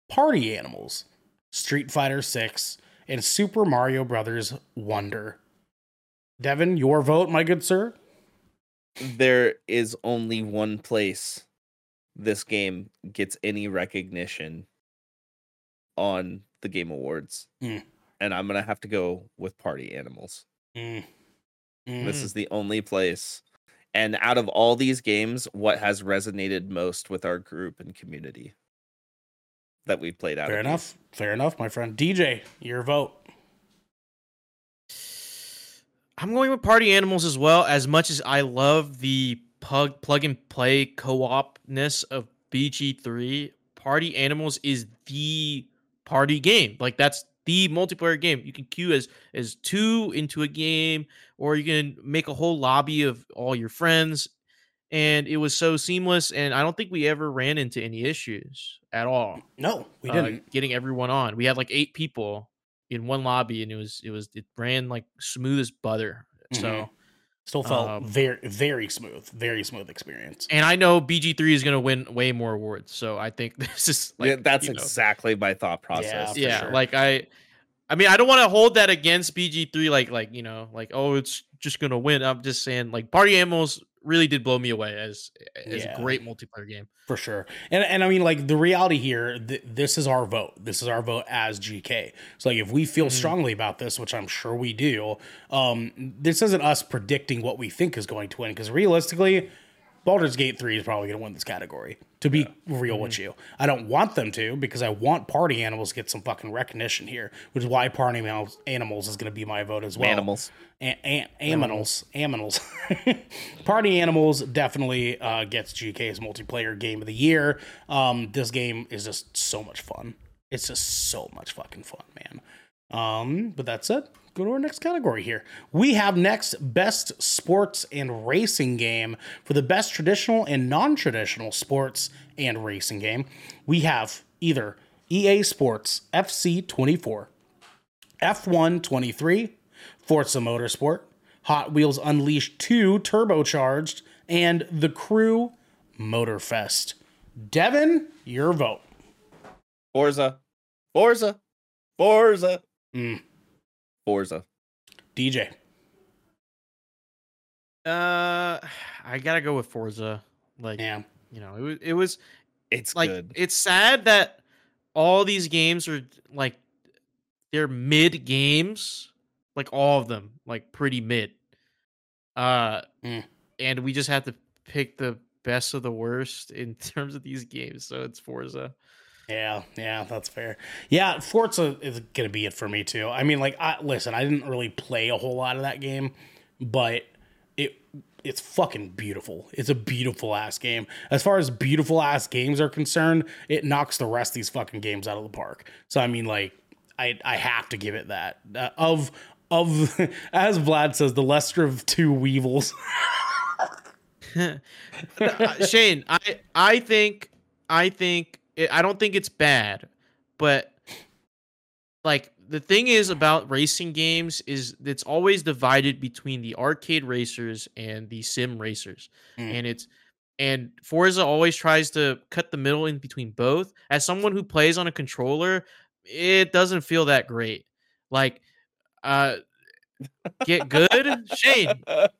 Party Animals, Street Fighter six, and Super Mario Brothers Wonder. Devin, your vote, my good sir. There is only one place this game gets any recognition on the Game Awards. Mm. And I'm going to have to go with Party Animals. Mm. Mm. This is the only place. And out of all these games, what has resonated most with our group and community that we've played out? Fair enough. These. Fair enough, my friend. D J, your vote. I'm going with Party Animals as well. As much as I love the plug, plug and play co-opness of B G three, Party Animals is the party game. Like that's the multiplayer game. You can queue as as two into a game, or you can make a whole lobby of all your friends. And it was so seamless, and I don't think we ever ran into any issues at all. No, we didn't. Uh, getting everyone on. We had like eight people in one lobby, and it was it was it ran like smooth as butter. Mm-hmm. So still felt um, very very smooth, very smooth experience. And I know B G three is going to win way more awards, so I think this is like yeah, that's exactly know. my thought process. Yeah, yeah sure. like I, I mean I don't want to hold that against B G three, like like you know like oh it's just going to win. I'm just saying like Party Animals really did blow me away as as yeah. a great multiplayer game for sure. And and I mean, like, the reality here, th- this is our vote. This is our vote as G K. So like, if we feel mm-hmm. strongly about this, which I'm sure we do, um, this isn't us predicting what we think is going to win, because realistically, Baldur's Gate three is probably going to win this category, to be yeah. real mm-hmm. with you. I don't want them to, because I want Party Animals to get some fucking recognition here, which is why Party Animals is going to be my vote as well. Animals. A- a- aminals. Aminals. Party Animals definitely uh, gets G K's multiplayer game of the year. Um, this game is just so much fun. It's just so much fucking fun, man. Um, but that's it. Go to our next category here. We have next best sports and racing game. For the best traditional and non-traditional sports and racing game, we have either E A Sports F C twenty-four, F one twenty-three, Forza Motorsport, Hot Wheels Unleashed two Turbocharged, and The Crew Motorfest. Devin, your vote. Forza. Forza. Forza. Mm. Forza. D J. Uh, I gotta go with Forza. Like, yeah. you know, it was, it was, it's like, good. It's sad that all these games are like, they're mid games, like all of them, like pretty mid. Uh, mm. And we just have to pick the best of the worst in terms of these games. So it's Forza. Yeah, yeah, that's fair. Yeah, Forza is going to be it for me, too. I mean, like, I, listen, I didn't really play a whole lot of that game, but it it's fucking beautiful. It's a beautiful-ass game. As far as beautiful-ass games are concerned, it knocks the rest of these fucking games out of the park. So, I mean, like, I I have to give it that. Uh, of, of as Vlad says, the lesser of two weevils. Shane, I, I think... I think... I don't think it's bad, but like the thing is about racing games is it's always divided between the arcade racers and the sim racers. Mm. And it's, and Forza always tries to cut the middle in between both. As someone who plays on a controller, it doesn't feel that great. Like, uh, get good, Shane.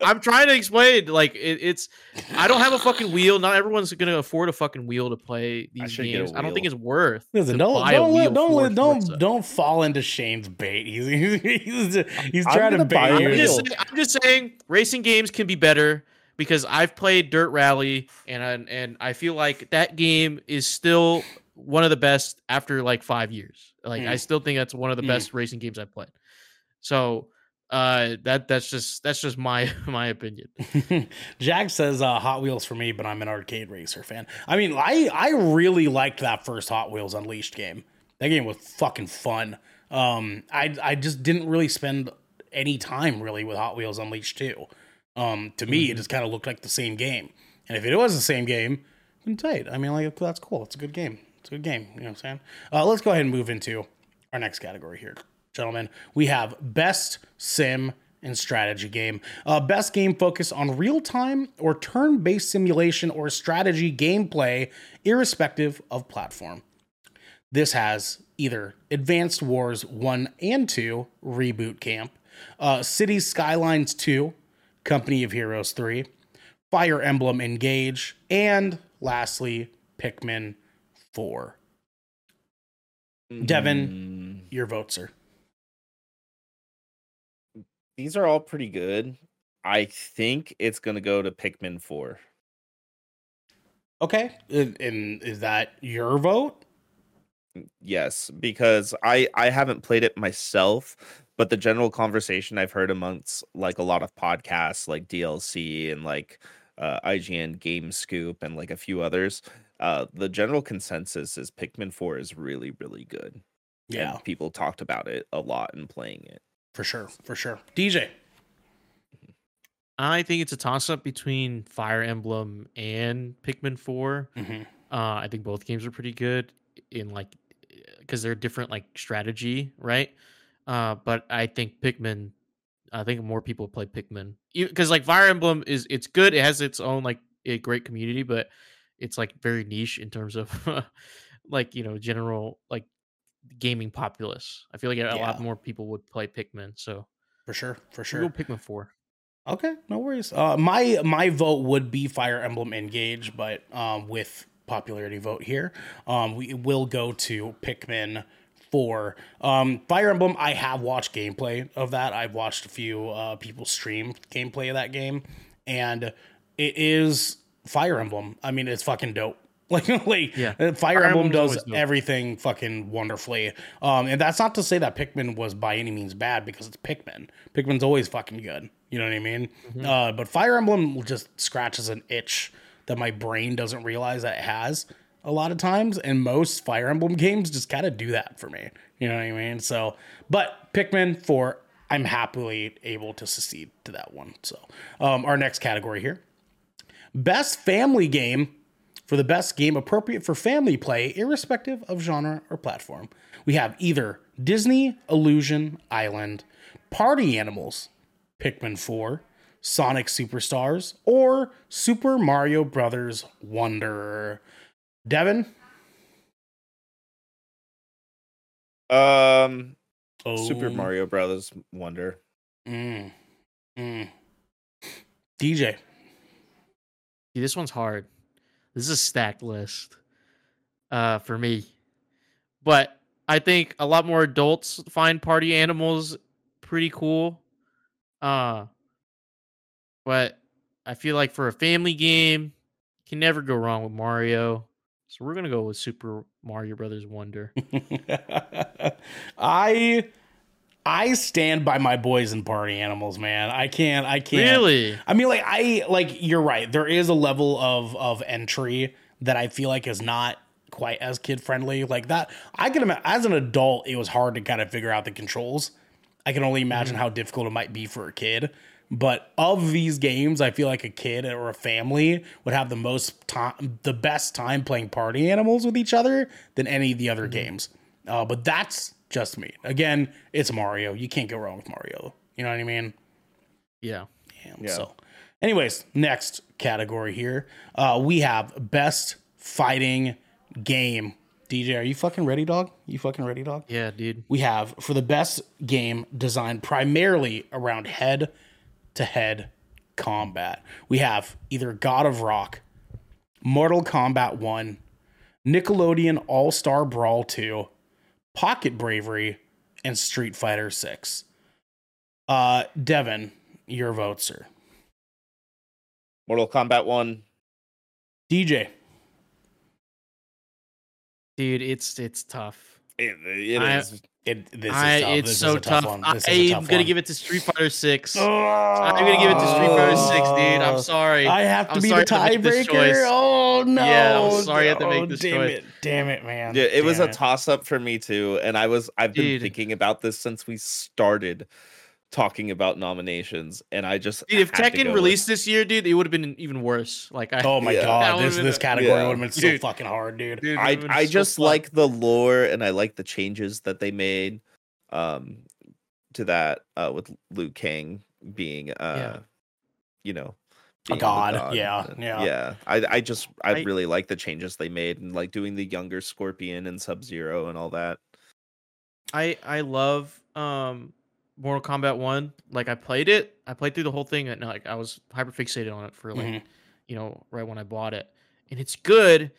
I'm trying to explain. Like it, it's, I don't have a fucking wheel. Not everyone's gonna afford a fucking wheel to play these I games. I don't think it's worth. Listen, don't buy don't a wheel don't for, don't for don't fall into Shane's bait. He's he's, he's, he's trying to bait I'm you. Just, I'm just saying, racing games can be better because I've played Dirt Rally and I, and I feel like that game is still one of the best after like five years. Like mm. I still think that's one of the mm. best racing games I've played. So. Uh, that that's just that's just my my opinion. Jack says uh, Hot Wheels for me, but I'm an arcade racer fan. I mean, I I really liked that first Hot Wheels Unleashed game. That game was fucking fun. Um, I I just didn't really spend any time really with Hot Wheels Unleashed two. Um, to me, mm-hmm. it just kind of looked like the same game. And if it was the same game, then tight. I mean, like that's cool. It's a good game. It's a good game. You know what I'm saying? Uh, let's go ahead and move into our next category here. Gentlemen, we have best sim and strategy game. Uh, best game focused on real-time or turn-based simulation or strategy gameplay, irrespective of platform. This has either Advanced Wars one and two Reboot Camp, uh, Cities Skylines two, Company of Heroes three, Fire Emblem Engage, and lastly, Pikmin four. Devin, mm. your vote, sir. These are all pretty good. I think it's going to go to Pikmin four. Okay. And, and is that your vote? Yes, because I, I haven't played it myself, but the general conversation I've heard amongst like a lot of podcasts like D L C and like uh, I G N Game Scoop and like a few others, uh, the general consensus is Pikmin four is really, really good. Yeah. And people talked about it a lot in playing it. For sure, for sure. D J. I think it's a toss-up between Fire Emblem and Pikmin four. Mm-hmm. Uh, I think both games are pretty good in like because they're different like strategy, right? Uh, but I think Pikmin, I think more people play Pikmin because like Fire Emblem is it's good. It has its own like a great community, but it's like very niche in terms of like you know general like. Gaming populace. I feel like a yeah. lot more people would play Pikmin. So for sure, for sure. We'll go Pikmin four. Okay, no worries. Uh, my my vote would be Fire Emblem Engage, but um, with popularity vote here, um, we will go to Pikmin four. Um, Fire Emblem, I have watched gameplay of that. I've watched a few uh, people stream gameplay of that game, and it is Fire Emblem. I mean, it's fucking dope. Like, like yeah. Fire, Fire Emblem does everything fucking wonderfully. Um, and that's not to say that Pikmin was by any means bad, because it's Pikmin. Pikmin's always fucking good. You know what I mean? Mm-hmm. Uh, but Fire Emblem just scratches an itch that my brain doesn't realize that it has a lot of times. And most Fire Emblem games just kind of do that for me. You know what I mean? So, but Pikmin four, I'm happily able to secede to that one. So um, our next category here, best family game. For the best game appropriate for family play, irrespective of genre or platform, we have either Disney Illusion Island, Party Animals, Pikmin four, Sonic Superstars, or Super Mario Brothers Wonder. Devin? Um, oh. Super Mario Brothers Wonder. Mm. Mm. D J? Dude, this one's hard. This is a stacked list uh, for me. But I think a lot more adults find Party Animals pretty cool. Uh, but I feel like for a family game, you can never go wrong with Mario. So we're going to go with Super Mario Brothers Wonder. I... I stand by my boys in Party Animals, man. I can't, I can't. Really? I mean, like, I, like, you're right. There is a level of, of entry that I feel like is not quite as kid friendly. Like that, I can imagine, as an adult, it was hard to kind of figure out the controls. I can only imagine mm-hmm. how difficult it might be for a kid. But of these games, I feel like a kid or a family would have the most time, the best time playing Party Animals with each other than any of the other mm-hmm. games. Uh, but that's just me. Again, it's Mario. You can't go wrong with Mario. You know what I mean? Yeah. Damn, yeah. So, anyways, next category here. Uh, we have best fighting game. D J, are you fucking ready, dog? You fucking ready, dog? Yeah, dude. We have for the best game designed primarily around head-to-head combat. We have either God of Rock, Mortal Kombat one, Nickelodeon All-Star Brawl two, Pocket Bravery, and Street Fighter six. Uh, Devin, your vote, sir. Mortal Kombat one. D J. Dude, it's it's tough. It, it I, is. It, this I, is tough. It's this so is tough. tough. I, I'm going to give it to Street Fighter six. Oh, I'm going to give it to Street Fighter six, dude. I'm sorry. I have to I'm be the tiebreaker. Oh, no. Yeah, I'm sorry no, I have to make this damn choice. It. Damn it, man. Yeah, it damn was it. a toss-up for me, too. And I was, I've been dude. thinking about this since we started talking about nominations, and I just dude, if Tekken released with... this year, dude, it would have been even worse. Like, I, oh my yeah. god, this this category yeah. would have been so dude, fucking hard, dude. dude I I so just fun. like the lore, and I like the changes that they made, um, to that uh, with Liu Kang being, uh, yeah. you know, a god. god, yeah, and, yeah, yeah. I I just I, I really like the changes they made, and like doing the younger Scorpion and Sub-Zero and all that. I I love um. Mortal Kombat one, like I played it, I played through the whole thing, and like I was hyper fixated on it for like, mm-hmm. you know, right when I bought it, and it's good,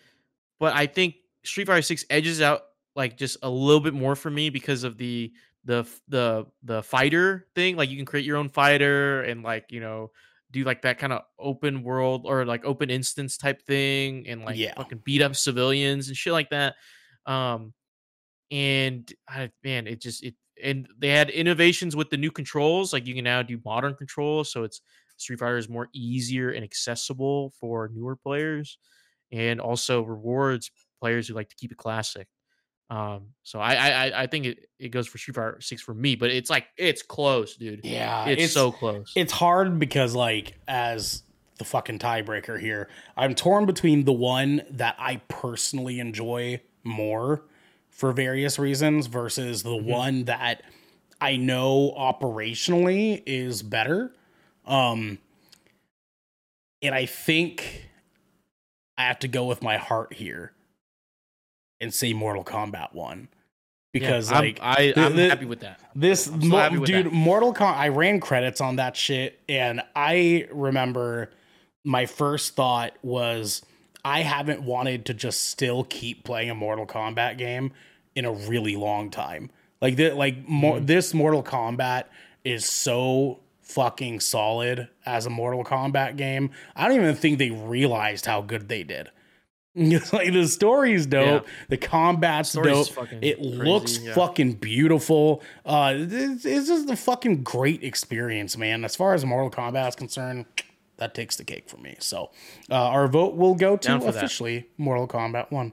but I think Street Fighter six edges out like just a little bit more for me because of the the the the fighter thing. Like you can create your own fighter and like you know do like that kind of open world or like open instance type thing, and like yeah. fucking beat up civilians and shit like that. Um, and I, man, it just it. And they had innovations with the new controls. Like you can now do modern controls. So it's Street Fighter is more easier and accessible for newer players, and also rewards players who like to keep it classic. Um, so I, I, I think it, it goes for Street Fighter six for me, but it's like, it's close, dude. Yeah. It's, it's so close. It's hard because like, as the fucking tiebreaker here, I'm torn between the one that I personally enjoy more for various reasons versus the mm-hmm. one that I know operationally is better. Um, and I think I have to go with my heart here and say Mortal Kombat one, Because yeah, I'm, like I, I'm th- happy with that. This so mo- with dude, that. Mortal Kombat. I ran credits on that shit, and I remember my first thought was I haven't wanted to just still keep playing a Mortal Kombat game in a really long time. Like that, like mo- mm-hmm. this Mortal Kombat is so fucking solid as a Mortal Kombat game. I don't even think they realized how good they did. Like the story's dope, yeah. the combat's the dope, it crazy, looks yeah. fucking beautiful. Uh, this, this is the fucking great experience, man. As far as Mortal Kombat is concerned, that takes the cake for me. So uh, our vote will go to officially that. Mortal Kombat one.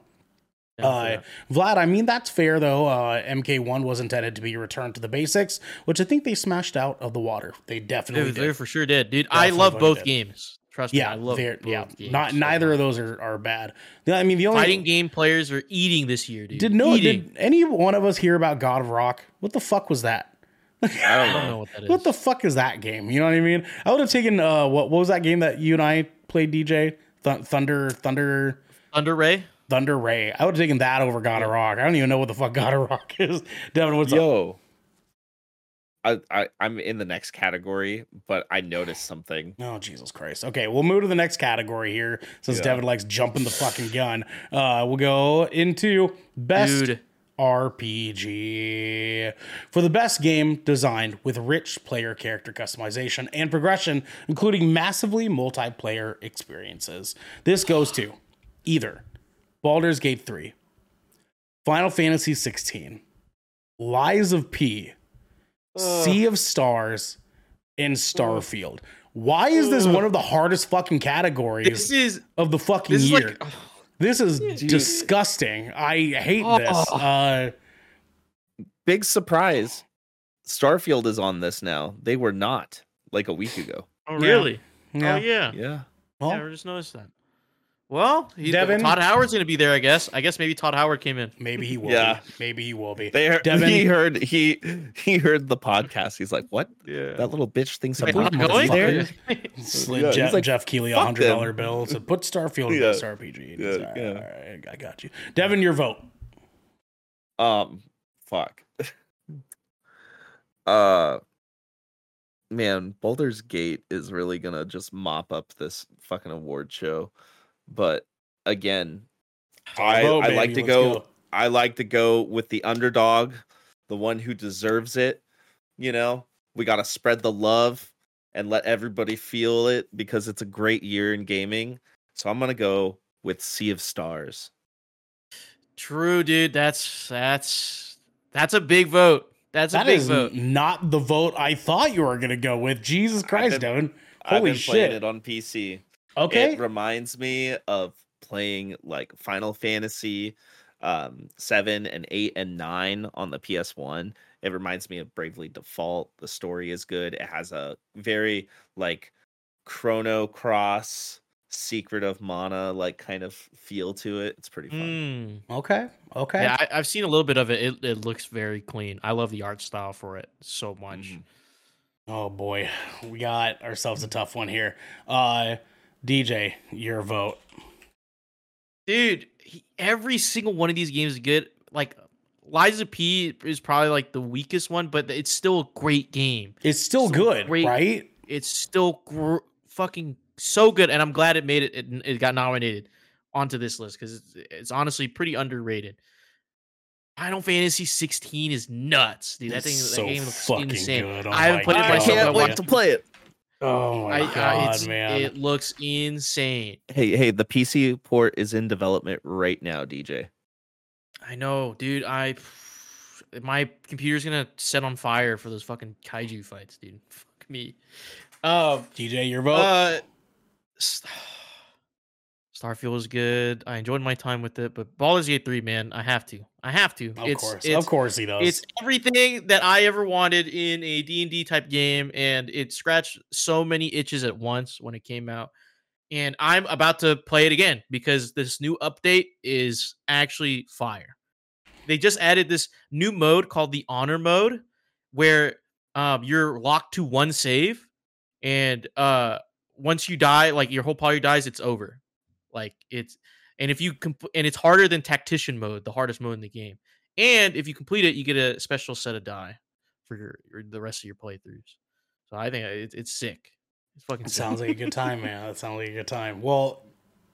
Uh, Vlad, I mean, that's fair, though. Uh, M K one was intended to be returned to the basics, which I think they smashed out of the water. They definitely did. They for sure did, dude. Definitely I love both did. games. Trust yeah, me, I love it. Yeah, games, not so neither bad. of those are, are bad. I mean, the only fighting game players are eating this year, dude. Did no? Eating. Did any one of us hear about God of Rock? What the fuck was that? I don't know what that is. What the fuck is that game? You know what I mean? I would have taken uh, what, what was that game that you and I played, D J? Th- Thunder, Thunder, Thunder Ray, Thunder Ray. I would have taken that over God yeah. of Rock. I don't even know what the fuck God of Rock is. Devin, what's Yo. up? I, I, I'm in the next category, but I noticed something. Oh, Jesus Christ. Okay, we'll move to the next category here since yeah. Devin likes jumping the fucking gun. Uh, we'll go into Best Dude. R P G. For the best game designed with rich player character customization and progression, including massively multiplayer experiences. This goes to either Baldur's Gate three, Final Fantasy sixteen, Lies of P, Sea of Stars, and Starfield. Why is this one of the hardest fucking categories this is, of the fucking this year? Is like, oh, this is dude. disgusting. I hate oh. this. Uh, Big surprise. Starfield is on this now. They were not like a week ago. Oh, really? Yeah. Oh, yeah. Yeah. Well, yeah, I just noticed that. Well, he's, Devin, Todd Howard's going to be there, I guess. I guess maybe Todd Howard came in. Maybe he will yeah. be. Maybe he will be. They heard, Devin, he heard he he heard the podcast. He's like, what? Yeah. That little bitch thinks I'm not going there. Slid yeah, Jeff, like, Jeff Keighley a one hundred dollars bill. So put Starfield in yeah. this R P G. Yeah, all, right, yeah. all right, I got you. Devin, your vote. Um, fuck. uh, man, Baldur's Gate is really going to just mop up this fucking award show. But again, I, oh, I like to go, go. I like to go with the underdog, the one who deserves it. You know, we got to spread the love and let everybody feel it because it's a great year in gaming. So I'm gonna go with Sea of Stars. True, dude. That's that's that's a big vote. That's a that big is vote. Not the vote I thought you were gonna go with. Jesus Christ, Devin! Holy I've been shit! Playing it on P C. Okay. It reminds me of playing like Final Fantasy um, seven and eight and nine on the P S one. It reminds me of Bravely Default. The story is good. It has a very like Chrono Cross, Secret of Mana like kind of feel to it. It's pretty fun. Mm, okay. Okay. Yeah, I, I've seen a little bit of it. it. It looks very clean. I love the art style for it so much. Mm. Oh boy, we got ourselves a tough one here. Uh, D J, your vote. Dude, he, every single one of these games is good. Like, Lies of P is probably, like, the weakest one, but it's still a great game. It's still, it's still good, great, right? It's still gr- fucking so good, and I'm glad it made it, it, it got nominated onto this list, because it's, it's honestly pretty underrated. Final Fantasy sixteen is nuts, dude. That, thing, so that game looks insane. Good. Oh I haven't played it myself. I can't wait to play it. Oh my I, god, I, man! It looks insane. Hey, hey, the P C port is in development right now, D J. I know, dude. I my computer's gonna set on fire for those fucking kaiju fights, dude. Fuck me. Um, D J, your vote. Uh, Starfield was good. I enjoyed my time with it, but Baldur's Gate three, man, I have to. I have to. Of it's, course, it's, of course he does. It's everything that I ever wanted in a D and D type game, and it scratched so many itches at once when it came out. And I'm about to play it again because this new update is actually fire. They just added this new mode called the Honor Mode, where um, you're locked to one save, and uh, once you die, like your whole party dies, it's over. Like it's, and if you, comp- and it's harder than tactician mode, the hardest mode in the game. And if you complete it, you get a special set of die for your, your the rest of your playthroughs. So I think it, it's sick. It's fucking. It sick. Sounds like a good time, man. That sounds like a good time. Well,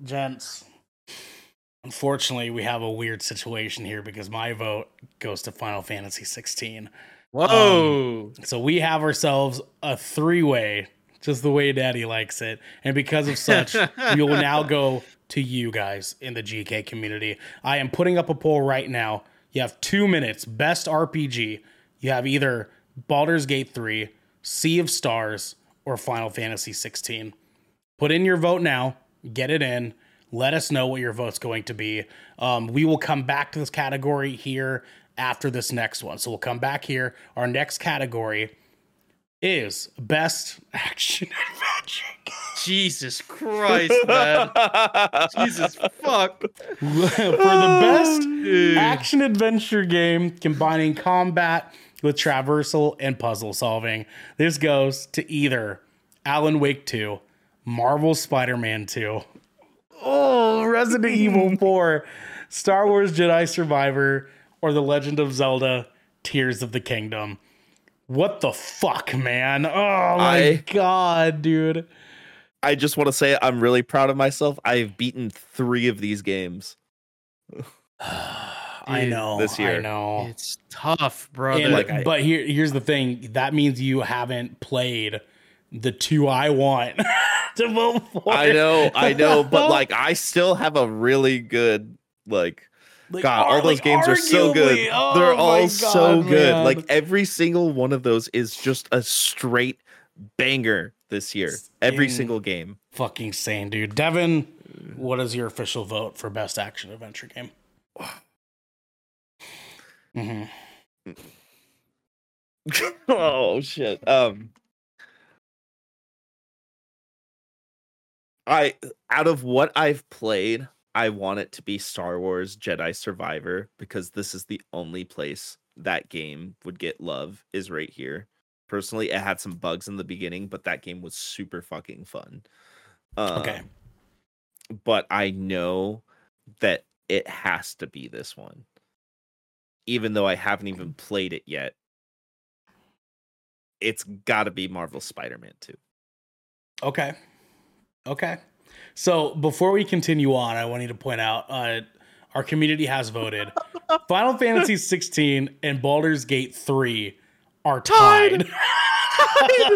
gents, unfortunately, we have a weird situation here because my vote goes to Final Fantasy sixteen. Whoa! Um, so we have ourselves a three-way, just the way Daddy likes it, and because of such, we will now go to you guys in the G K community. I am putting up a poll right now. You have two minutes. Best R P G. You have either Baldur's Gate three, Sea of Stars, or Final Fantasy sixteen. Put in your vote now. Get it in. Let us know what your vote's going to be. Um, we will come back to this category here after this next one. So we'll come back here. Our next category is Best Action Adventure Game. Jesus Christ, man. Jesus fuck. For the best oh, action adventure game combining combat with traversal and puzzle solving, this goes to either Alan Wake two, Marvel Spider-Man two, oh, Resident Evil four, Star Wars Jedi Survivor, or The Legend of Zelda Tears of the Kingdom. What the fuck, man? Oh, my I, God, dude. I just want to say I'm really proud of myself. I've beaten three of these games. Dude, I know. This year. I know. It's tough, brother. And, like, I, but here, here's the thing. That means you haven't played the two I want to vote for. I know. I know. But, like, I still have a really good, like... Like, God, all those like, games arguably, are so good. Oh They're all God, so good. Man. Like every single one of those is just a straight banger this year. Same. Every single game. Fucking sane, dude. Devin, what is your official vote for best action adventure game? Mm-hmm. Oh shit. Um, I out of what I've played. I want it to be Star Wars Jedi Survivor because this is the only place that game would get love is right here. Personally, it had some bugs in the beginning, but that game was super fucking fun. Um, okay. But I know that it has to be this one. Even though I haven't even played it yet. It's got to be Marvel Spider-Man two. Okay. Okay. So before we continue on, I want you to point out uh, our community has voted. Final Fantasy sixteen and Baldur's Gate three are tied. tied.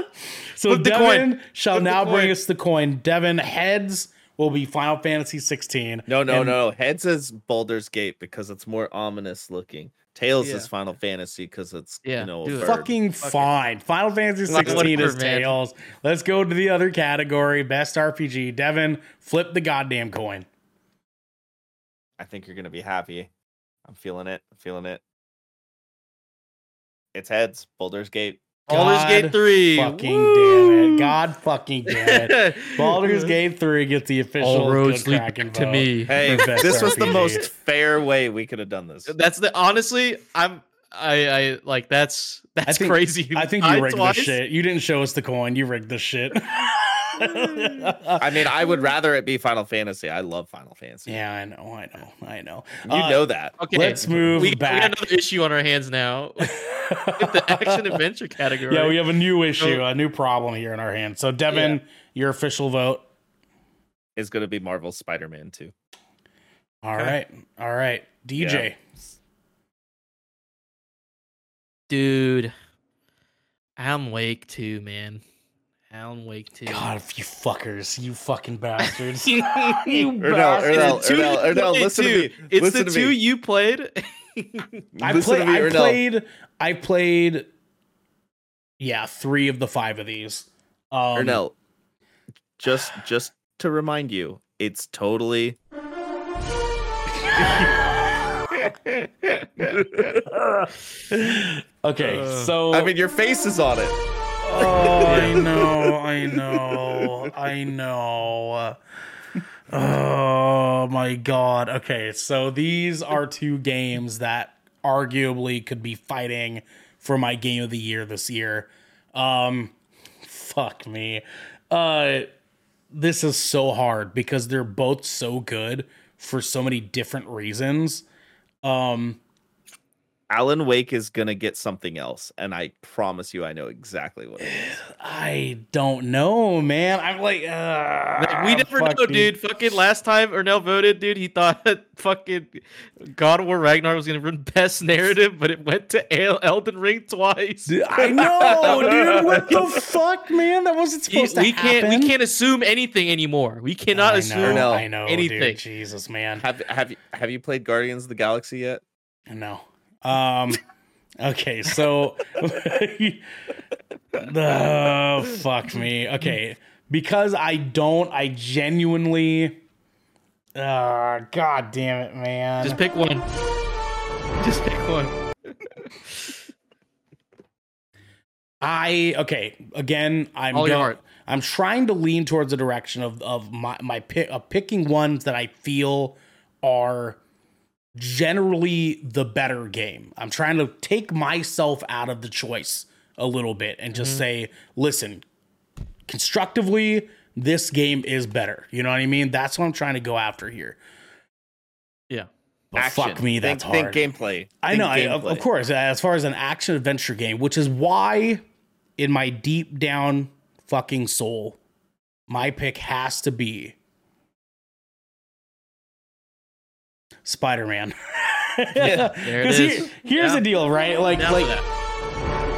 So Put Devin shall Put now bring us the coin. Devin, heads will be Final Fantasy sixteen. No, no, and- no. Heads is Baldur's Gate because it's more ominous looking. Tails yeah. is Final Fantasy because it's yeah. you know a fucking fine. Final Fantasy sixteen is Tails. Let's go to the other category, best R P G. Devin, flip the goddamn coin. I think you're gonna be happy. I'm feeling it. I'm feeling it. It's heads. Baldur's Gate. Baldur's Gate three. Fucking Woo! Damn it. God fucking damn it. Baldur's Gate three gets the official All roads Good Kraken to vote. Me. Hey, this was R P G. The most fair way we could have done this. That's the honestly, I'm I I like that's that's I think, crazy. I think you I rigged twice. This shit. You didn't show us the coin. You rigged this shit. I mean, I would rather it be Final Fantasy. I love Final Fantasy. Yeah, I know, I know, I know. You uh, know that. Okay, let's move we, back. We got another issue on our hands now. Get the action adventure category. Yeah, we have a new issue, a new problem here in our hands. So, Devin, yeah. your official vote is going to be Marvel Spider-Man two. All okay. right, all right, D J, yeah. dude, I'm awake too, man. Alan Wake two. God, you fuckers. You fucking bastards. You bastards. Ernell, Ernell, listen to me. It's listen the two me. You played. I, play, me, I played. I played. Yeah, three of the five of these. Um, Ernell, just, just to remind you, it's totally... Okay, uh, so... I mean, your face is on it. Oh, I know, I know, I know. Oh, my God. Okay, so these are two games that arguably could be fighting for my game of the year this year. Um, fuck me. Uh, this is so hard because they're both so good for so many different reasons. Um, Alan Wake is going to get something else, and I promise you I know exactly what it is. I don't know, man. I'm like... Uh, like we never know, me. dude. Fucking last time Ernell voted, dude, he thought that fucking God of War Ragnarok was going to win Best Narrative, but it went to Elden Ring twice. Dude, I know, dude. What the fuck, man? That wasn't supposed we, to we happen. Can't, we can't assume anything anymore. We cannot I assume know, I know, anything. Dude, Jesus, man. Have, have, you, have you played Guardians of the Galaxy yet? No. Um, okay, so oh, fuck me. Okay, because I don't, I genuinely, uh, god damn it, man. Just pick one. Just pick one. I, okay, again, I'm, All your heart. I'm trying to lean towards the direction of, of my, my pick, uh, picking ones that I feel are generally the better game. I'm trying to take myself out of the choice a little bit and just mm-hmm. say, listen, constructively, this game is better. You know what I mean? That's what I'm trying to go after here. Yeah. But action. Fuck me, that's think, hard. Think gameplay. Think I know, gameplay. I, of, of course, as far as an action adventure game, which is why in my deep down fucking soul, my pick has to be Spider-Man. Yeah, there it is. Here, here's yeah. the deal, right? Like, now like,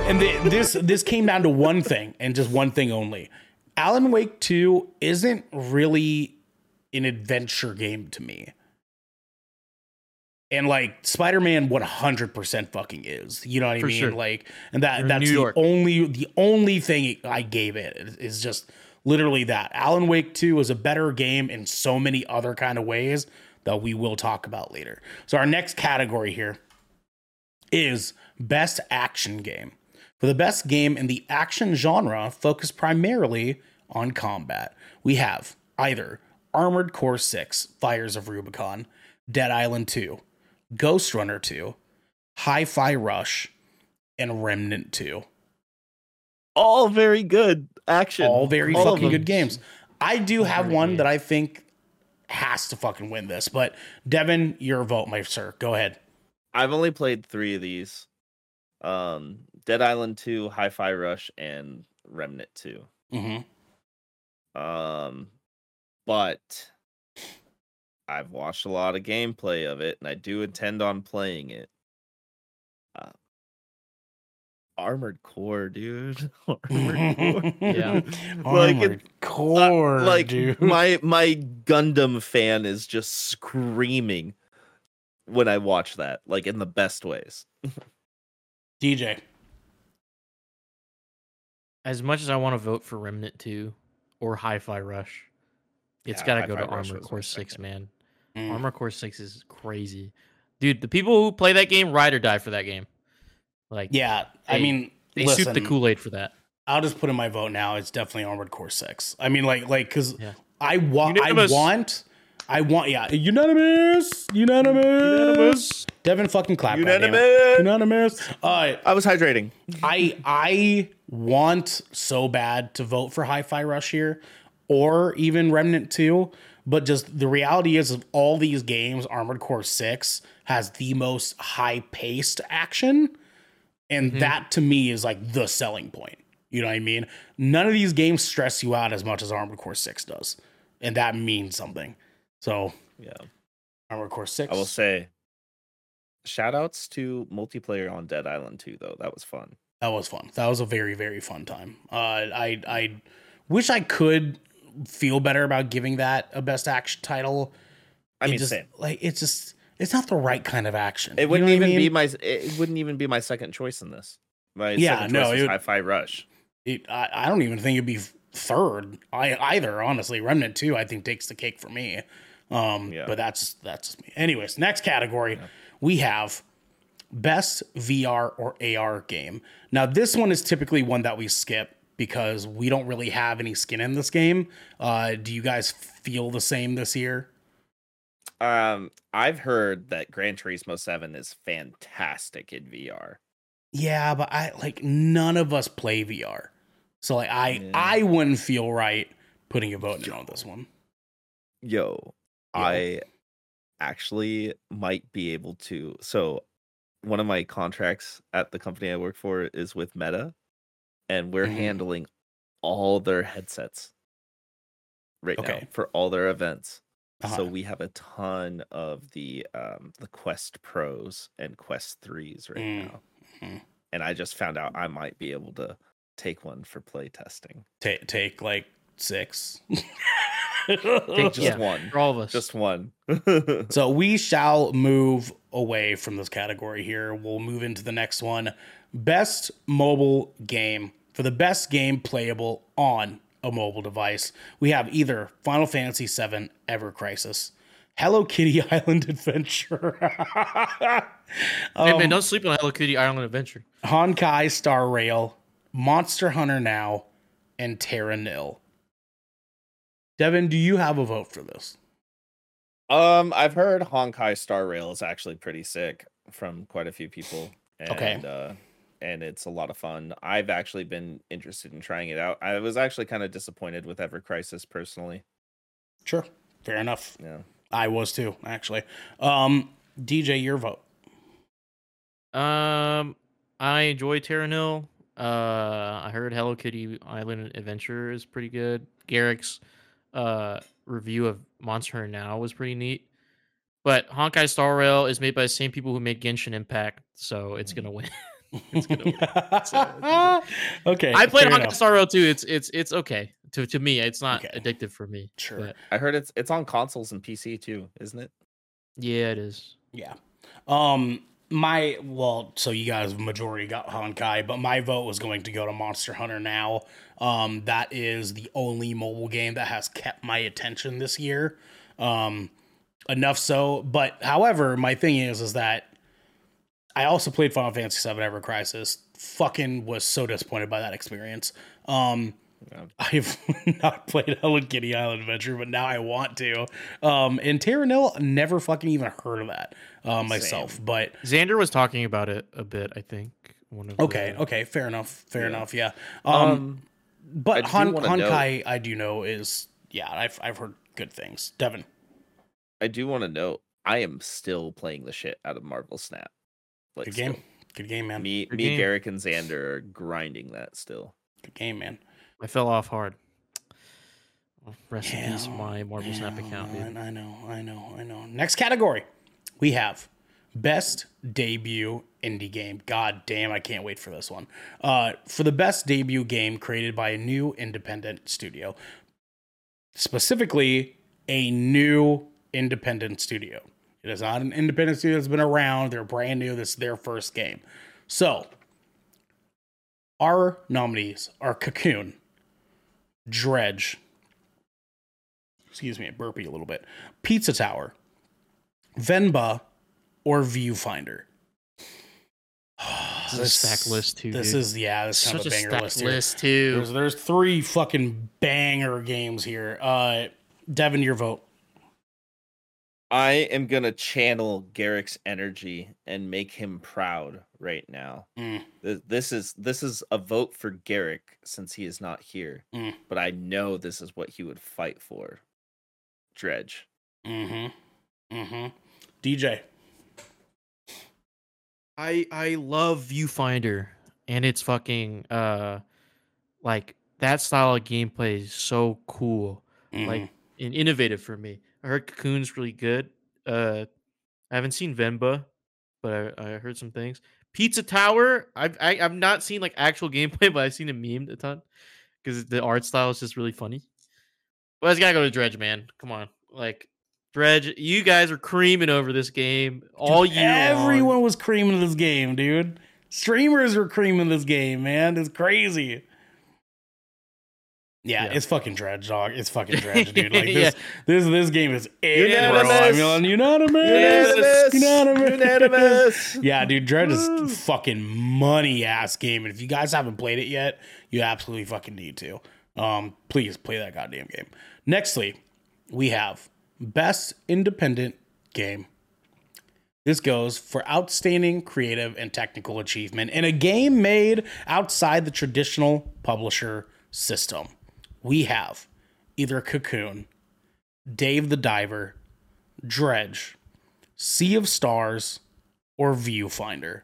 and the, this this came down to one thing and just one thing only. Alan Wake two isn't really an adventure game to me, and like Spider-Man one hundred percent fucking is. You know what I For mean? Sure. Like, and that You're that's the only the only thing I gave it is just literally that. Alan Wake two is a better game in so many other kind of ways that we will talk about later. So our next category here is Best Action Game. For the best game in the action genre focused primarily on combat, we have either Armored Core six, Fires of Rubicon, Dead Island two, Ghost Runner two, Hi-Fi Rush, and Remnant two. All very good action. All very All fucking good games. I do have very one good. that I think has to fucking win this, but Devin, your vote, my sir. Go ahead. I've only played three of these: um, Dead Island two, Hi-Fi Rush, and Remnant two. Mm-hmm. Um, but I've watched a lot of gameplay of it, and I do intend on playing it. Uh, Armored Core, dude. Armored Core. Yeah. Like Armored it, Core, uh, like dude. My my Gundam fan is just screaming when I watch that, like in the best ways. D J. As much as I want to vote for Remnant two or Hi-Fi Rush, it's yeah, got to go to Armored Core six, man. Mm. Armored Core six is crazy. Dude, the people who play that game ride or die for that game. Like, yeah, they, I mean, they listen, soup the Kool-Aid for that. I'll just put in my vote now. It's definitely Armored Core six. I mean, like, like, because yeah. I want, unanimous. I want, I want, yeah, unanimous, unanimous, unanimous. Devin fucking clap, unanimous, right, unanimous. Uh, I was hydrating. I I want so bad to vote for Hi-Fi Rush here, or even Remnant two, but just the reality is, of all these games, Armored Core six has the most high-paced action. And mm-hmm. that, to me, is like the selling point. You know what I mean? None of these games stress you out as much as Armored Core six does. And that means something. So, yeah, Armored Core six. I will say, shout outs to multiplayer on Dead Island two, though. That was fun. That was fun. That was a very, very fun time. Uh, I, I wish I could feel better about giving that a best action title. I mean, it just, same. Like, it's just... It's not the right kind of action. It wouldn't you know even I mean? be my. It wouldn't even be my second choice in this. My yeah, second choice no, is would, Hi-Fi Rush. It, I, I don't even think it'd be third. I either honestly, Remnant two I think takes the cake for me. Um, yeah. But that's that's me. Anyways, next category yeah. we have best V R or A R game. Now this one is typically one that we skip because we don't really have any skin in this game. Uh, do you guys feel the same this year? Um, I've heard that Gran Turismo seven is fantastic in V R. Yeah, but I like none of us play V R, so like I yeah. I wouldn't feel right putting a vote in on this one. Yo, yeah. I actually might be able to. So one of my contracts at the company I work for is with Meta, and we're mm. handling all their headsets right okay. now for all their events. Uh-huh. So we have a ton of the um, the Quest Pros and Quest threes right mm. now. Mm-hmm. And I just found out I might be able to take one for play testing. Take, take like six. Take just yeah, one. For all of us. Just one. So we shall move away from this category here. We'll move into the next one. Best mobile game. For the best game playable on a mobile device, we have either Final Fantasy seven Ever Crisis, Hello Kitty Island Adventure. um, hey man, don't sleep on Hello Kitty Island Adventure. Honkai Star Rail, Monster Hunter Now, and Terra Nil. Devin, do you have a vote for this? Um, I've heard Honkai Star Rail is actually pretty sick from quite a few people. And, okay. Uh, and it's a lot of fun. I've actually been interested in trying it out. I was actually kind of disappointed with Ever Crisis personally. Sure. Fair enough. Yeah. I was too, actually. Um, D J, your vote. Um, I enjoy Terra Nil. Uh, I heard Hello Kitty Island Adventure is pretty good. Garrick's uh, review of Monster Hunter Now was pretty neat. But Honkai Star Rail is made by the same people who made Genshin Impact, so it's gonna win. It's gonna win. So, okay. I played Honkai enough. Star Rail too. It's it's it's okay. To to me, it's not okay. addictive for me. Sure. But. I heard it's it's on consoles and P C too, isn't it? Yeah, it is. Yeah. Um my well, so you guys majority got Honkai, but my vote was going to go to Monster Hunter Now. Um that is the only mobile game that has kept my attention this year. Um enough so, but however, my thing is is that I also played Final Fantasy seven Ever Crisis. Fucking was so disappointed by that experience. Um Yeah. I've not played Hello Kitty Island Adventure, but now I want to. Um, and Terra Nil, never fucking even heard of that uh, myself. Same. But Xander was talking about it a bit, I think. One of okay, the... okay, fair enough, fair yeah. enough, yeah. Um, um but Hon- Honkai, I do know is yeah. I've I've heard good things. Devin, I do want to know. I am still playing the shit out of Marvel Snap. Like, good game, still. good game, man. Me, good me, game. Garrick, and Xander are grinding that still. Good game, man. I fell off hard. Rest yeah, in peace, my Marvel yeah, Snap account. Dude. I know, I know, I know. Next category, we have Best Debut Indie Game. God damn, I can't wait for this one. Uh, for the best debut game created by a new independent studio. Specifically, a new independent studio. It is not an independent studio that's been around. They're brand new. This is their first game. So, our nominees are Cocoon, Dredge, excuse me, I burpy a little bit, Pizza Tower, Venba, or Viewfinder. This, this is a stack list too. This dude. is yeah, this is kind of a banger list, list too. There's, there's three fucking banger games here. Uh, Devin, your vote. I am gonna channel Garrick's energy and make him proud right now. Mm. This is this is a vote for Garrick since he is not here, mm. but I know this is what he would fight for. Dredge. Mm-hmm. Mm-hmm. D J. I I love Viewfinder, and it's fucking uh like that style of gameplay is so cool, mm-hmm. like and innovative for me. I heard Cocoon's really good. Uh, I haven't seen Venba, but I, I heard some things. Pizza Tower, I've I, I've not seen like actual gameplay, but I've seen it memed a ton because the art style is just really funny. But it's gotta go to Dredge, man. Come on, like Dredge. You guys are creaming over this game all dude, year. Everyone long. was creaming this game, dude. Streamers were creaming this game, man. It's crazy. Yeah, yeah, it's fucking Dredge, dog. It's fucking Dredge, dude. Like this, yeah. this, this game is unanimous. I mean, unanimous, unanimous, unanimous. unanimous. Yeah, dude, Dredge Woo. is fucking money ass game, and if you guys haven't played it yet, you absolutely fucking need to. Um, please play that goddamn game. Nextly, we have Best Independent Game. This goes for outstanding creative and technical achievement in a game made outside the traditional publisher system. We have either Cocoon, Dave the Diver, Dredge, Sea of Stars, or viewfinder?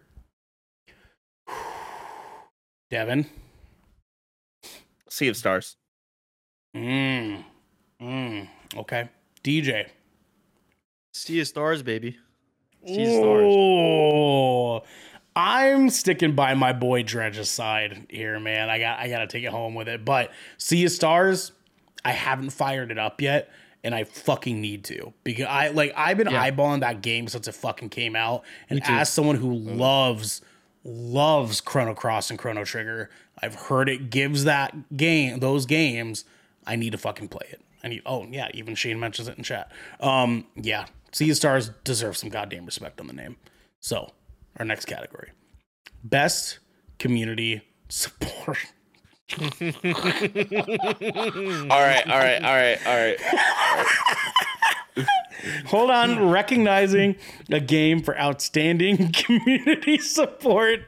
Devin? Sea of Stars. Mmm. Mmm. Okay. D J? Sea of Stars, baby. Sea of Stars. I'm sticking by my boy Dredge's side here, man. I got I got to take it home with it. But Sea of Stars, I haven't fired it up yet, and I fucking need to. Because I like I've been yeah. eyeballing that game since it fucking came out. And as someone who loves loves Chrono Cross and Chrono Trigger, I've heard it gives that game those games. I need to fucking play it. I need oh yeah, even Shane mentions it in chat. Um yeah. Sea of Stars deserves some goddamn respect on the name. So our next category, best community support. all right, all right, all right, all right. Hold on. Recognizing a game for outstanding community support,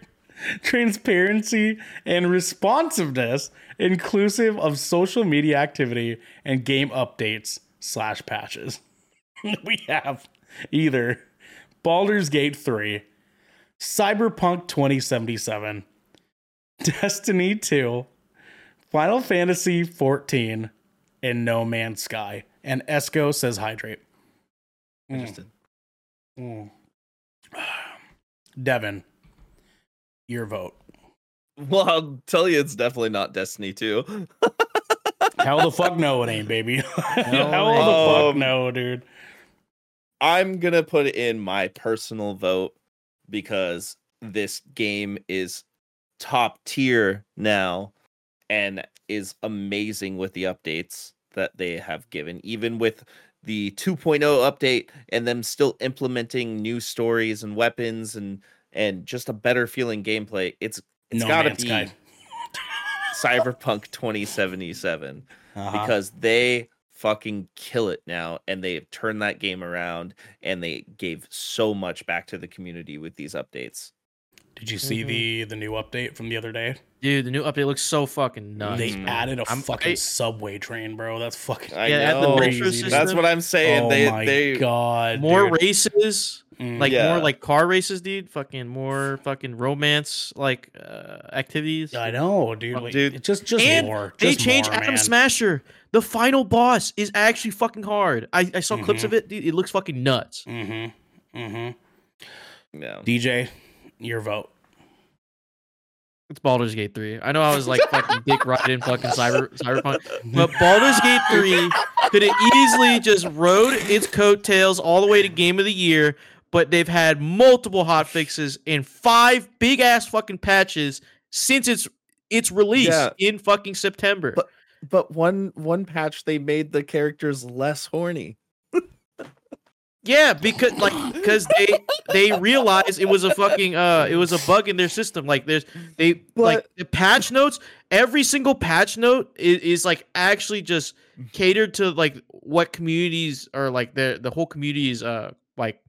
transparency, and responsiveness, inclusive of social media activity and game updates slash patches. We have either Baldur's Gate three, Cyberpunk twenty seventy-seven, Destiny two, Final Fantasy fourteen, and No Man's Sky. And Esco says hydrate. Interesting. Mm. Mm. Devin, your vote. Well, I'll tell you, it's definitely not Destiny two. Hell the fuck no, it ain't, baby. Hell the um, fuck no, dude. I'm going to put in my personal vote because this game is top tier now and is amazing with the updates that they have given. Even with the two point oh update and them still implementing new stories and weapons and, and just a better feeling gameplay, it's it's no got to be... Guy. Cyberpunk twenty seventy-seven uh-huh. because they fucking kill it now, and they have turned that game around, and they gave so much back to the community with these updates. Did you see mm-hmm. the the new update from the other day? Dude, the new update looks so fucking nuts. They man. added a I'm, fucking I, subway train, bro. That's fucking I yeah, know. Crazy, that's what I'm saying. Oh they, my they, god, more dude. races. Mm, like yeah. more like car races, dude. Fucking more fucking romance like uh, activities. I know, dude. Like, dude. Just just and more. Just they changed more, Atom man. Smasher. The final boss is actually fucking hard. I, I saw mm-hmm. clips of it. Dude, it looks fucking nuts. Mm-hmm. Mm-hmm. Yeah. D J, your vote. It's Baldur's Gate three. I know I was like fucking dick riding fucking cyber cyberpunk, but Baldur's Gate three could have easily just rode its coattails all the way to Game of the Year. But they've had multiple hot fixes and five big ass fucking patches since its its release yeah. in fucking September. But but one one patch they made the characters less horny. Yeah, because like because they they realized it was a fucking uh it was a bug in their system. Like there's they but, like the patch notes. Every single patch note is, is like actually just catered to like what communities are like the the whole community's uh like.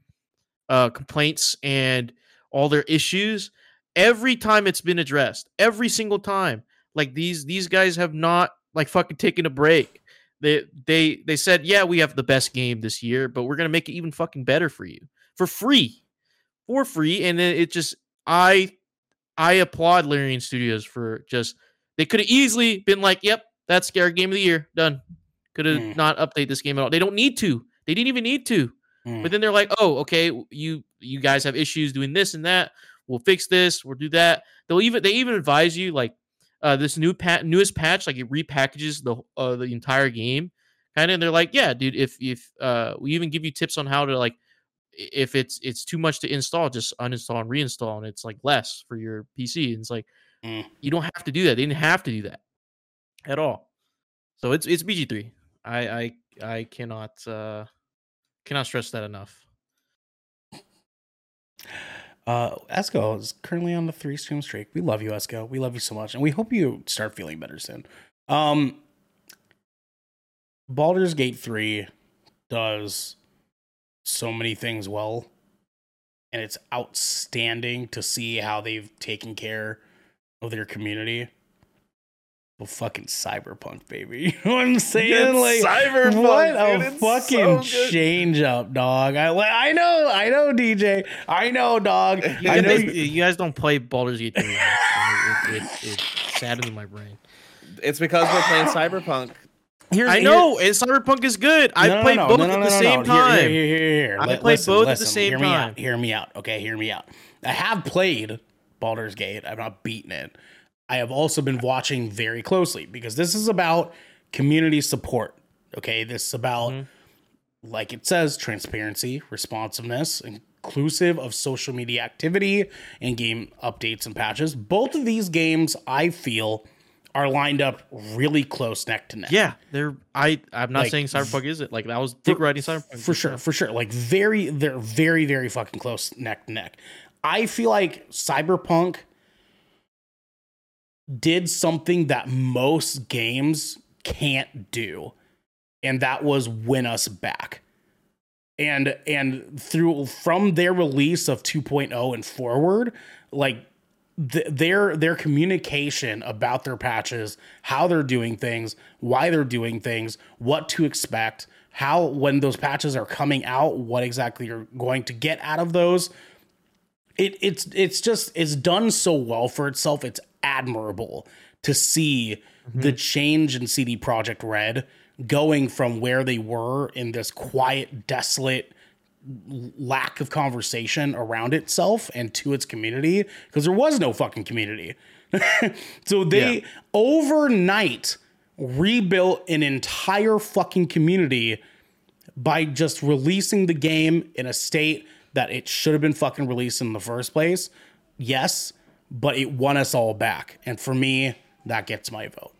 Uh, complaints and all their issues. Every time it's been addressed, every single time. Like these these guys have not like fucking taken a break. They they they said, yeah, we have the best game this year, but we're gonna make it even fucking better for you for free, for free. And then it just I I applaud Larian Studios for just they could have easily been like, yep, that's our game of the year done. Could have mm. not update this game at all. They don't need to. They didn't even need to. But then they're like, oh, okay, you you guys have issues doing this and that. We'll fix this. We'll do that. They'll even they even advise you like uh, this new pat newest patch, like it repackages the uh, the entire game, kind of. And they're like, yeah, dude, if if uh, we even give you tips on how to like if it's it's too much to install, just uninstall and reinstall, and it's like less for your P C. And it's like mm. you don't have to do that. They didn't have to do that at all. So it's it's B G three. I I I cannot. Uh, Cannot stress that enough. Uh, Esco is currently on the three stream streak. We love you, Esco. We love you so much, and we hope you start feeling better soon. Um, Baldur's Gate three does so many things well, and it's outstanding to see how they've taken care of their community. Well, fucking Cyberpunk, baby. You know what I'm saying? It's like, Cyberpunk, what a dude, fucking so change up, dog. I, I know, I know, D J. I know, dog. You, I know guys, you, you guys don't play Baldur's Gate three. It, it, it, it saddens my brain. It's because we're playing Cyberpunk. Here's, I know, and Cyberpunk is good. I no, played no, no, both no, no, at the no, no, same no. time. Here, here, here, here. I Let, played listen, both listen, at the same hear me time. Out, hear me out, okay? Hear me out. I have played Baldur's Gate. I've not beaten it. I have also been watching very closely because this is about community support, okay? This is about, mm-hmm. like it says, transparency, responsiveness, inclusive of social media activity and game updates and patches. Both of these games, I feel, are lined up really close neck to neck. Yeah, they're. I I'm not like, saying Cyberpunk is it like that was dick riding Cyberpunk for sure, for sure. Like very, they're very, very fucking close neck to neck. I feel like Cyberpunk did something that most games can't do, and that was win us back. And and through from their release of two point oh and forward, like th- their their communication about their patches, how they're doing things, why they're doing things, what to expect, how when those patches are coming out, what exactly you're going to get out of those. It it's it's just it's done so well for itself. It's admirable to see mm-hmm. the change in C D Projekt Red going from where they were in this quiet, desolate lack of conversation around itself and to its community, because there was no fucking community. So they yeah. overnight rebuilt an entire fucking community by just releasing the game in a state that it should have been fucking released in the first place. Yes, but it won us all back. And for me, that gets my vote.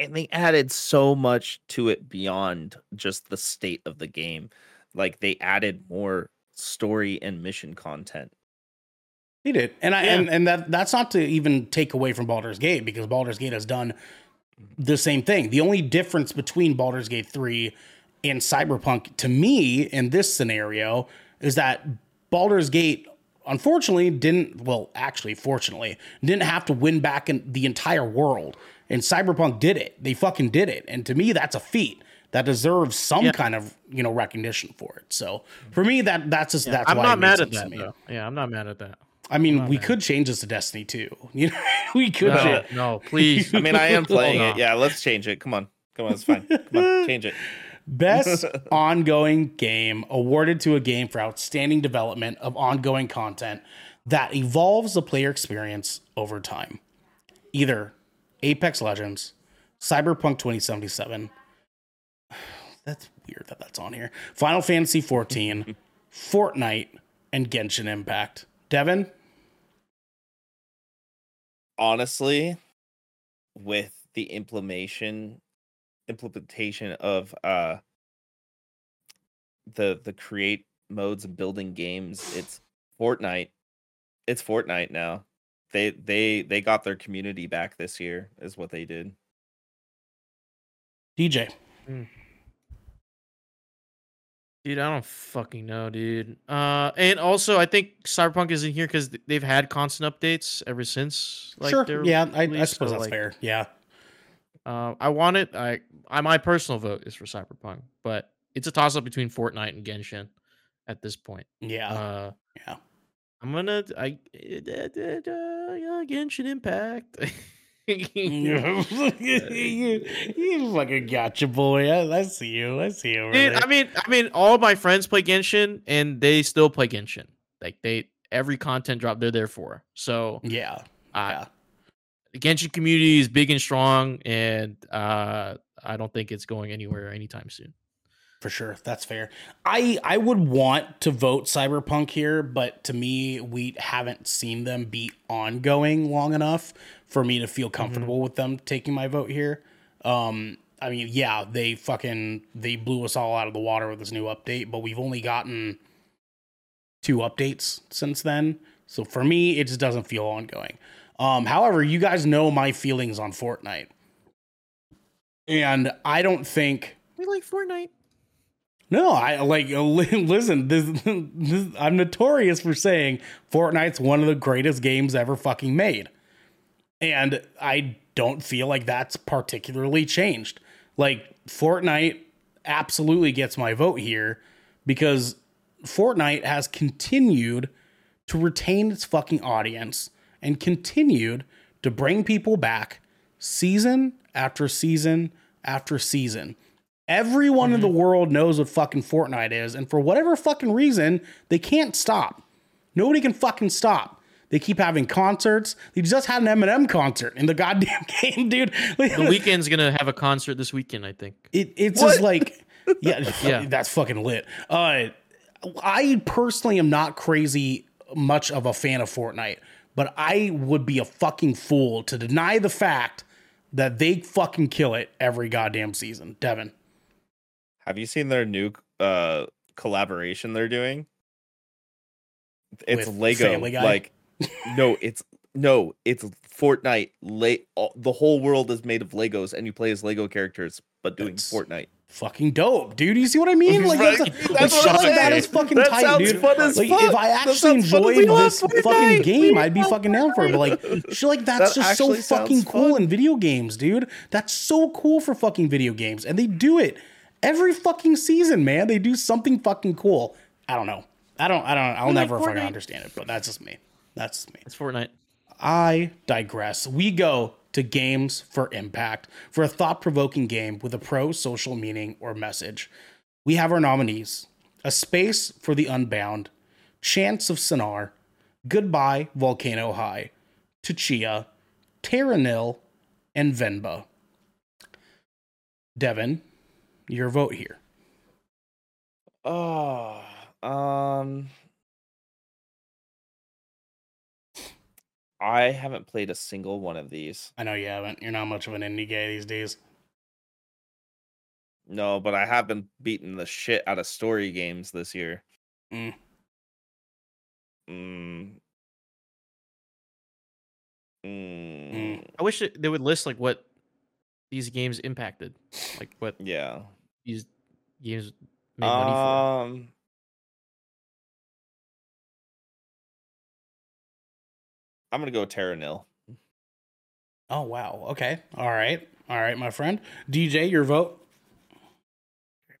And they added so much to it beyond just the state of the game. Like, they added more story and mission content. They did. And I yeah. and, and that that's not to even take away from Baldur's Gate, because Baldur's Gate has done the same thing. The only difference between Baldur's Gate three and Cyberpunk, to me, in this scenario, is that Baldur's Gate unfortunately didn't, well, actually, fortunately, didn't have to win back in the entire world. And Cyberpunk did it. They fucking did it. And to me, that's a feat that deserves some yeah. kind of, you know, recognition for it. So for me, that that's just, yeah, that's I'm why I'm not mad at that. Though. Yeah, I'm not mad at that. I mean, we could change this to Destiny two. You know, we could. No, change. no please. I mean, I am playing it. Yeah, let's change it. Come on. Come on. It's fine. Come on. Change it. Best ongoing game awarded to a game for outstanding development of ongoing content that evolves the player experience over time. Either Apex Legends, Cyberpunk twenty seventy-seven. That's weird that that's on here. Final Fantasy fourteen, Fortnite, and Genshin Impact. Devin? Honestly, with the implementation implementation of uh the the create modes and building games, it's Fortnite. It's Fortnite now. They they they got their community back this year, is what they did. D J. Mm. Dude, I don't fucking know, dude. Uh, and also, I think Cyberpunk is in here because they've had constant updates ever since. Like, sure. Yeah, I, I suppose so, that's like, fair. Yeah. Uh, I want it. I, I, my personal vote is for Cyberpunk, but it's a toss up between Fortnite and Genshin at this point. Yeah. Uh, yeah. I'm gonna. I. Uh, uh, yeah, Genshin Impact. you, you fucking gotcha, boy. I, I see you. I see you. Over Dude, there. I mean, I mean, all my friends play Genshin, and they still play Genshin. Like they, every content drop they're there for. So yeah. Uh, yeah. The Genshin community is big and strong, and uh, I don't think it's going anywhere anytime soon. For sure, that's fair. I I would want to vote Cyberpunk here, but to me, we haven't seen them be ongoing long enough for me to feel comfortable mm-hmm. with them taking my vote here. Um, I mean, yeah, they fucking they blew us all out of the water with this new update, but we've only gotten two updates since then. So for me, it just doesn't feel ongoing. Um, however, you guys know my feelings on Fortnite, and I don't think we like Fortnite. No, I like listen. This, this I'm notorious for saying Fortnite's one of the greatest games ever fucking made, and I don't feel like that's particularly changed. Like, Fortnite absolutely gets my vote here because Fortnite has continued to retain its fucking audience and continued to bring people back season after season after season. Everyone mm-hmm. in the world knows what fucking Fortnite is, and for whatever fucking reason, they can't stop. Nobody can fucking stop. They keep having concerts. They just had an Eminem concert in the goddamn game, dude. The Weeknd's gonna have a concert this weekend, I think. It, it's what? just like, yeah, yeah, that's fucking lit. Uh, I personally am not crazy much of a fan of Fortnite, but I would be a fucking fool to deny the fact that they fucking kill it every goddamn season. Devin, have you seen their new uh, collaboration they're doing? It's With Lego, like. no, it's no, it's Fortnite. Le- all, the whole world is made of Legos, and you play as Lego characters, but doing that's Fortnite. Fucking dope, dude. You see what I mean? Like, right. that's, a, that's like, like that is fucking that tight, dude. Fun as like, fuck. If I actually enjoyed this Fortnite. fucking game, we I'd be fucking down for it. But like, shit, like that's that just so fucking cool fun. in video games, dude. That's so cool for fucking video games, and they do it every fucking season, man. They do something fucking cool. I don't know. I don't. I don't. I'll We're never like fucking understand it, but that's just me. That's me. It's Fortnite. I digress. We go to Games for Impact for a thought-provoking game with a pro-social meaning or message. We have our nominees: A Space for the Unbound, Chance of Sinar, Goodbye Volcano High, Tuchia, Terranil, and Venba. Devin, your vote here. Oh, um... I haven't played a single one of these. I know you haven't. You're not much of an indie guy these days. No, but I have been beating the shit out of story games this year. Mm. Mm. Mm. Mm. I wish they would list like what these games impacted, like what yeah these games made money um... for. I'm going to go Terranil. Oh, wow. Okay. All right. All right, my friend. D J, your vote?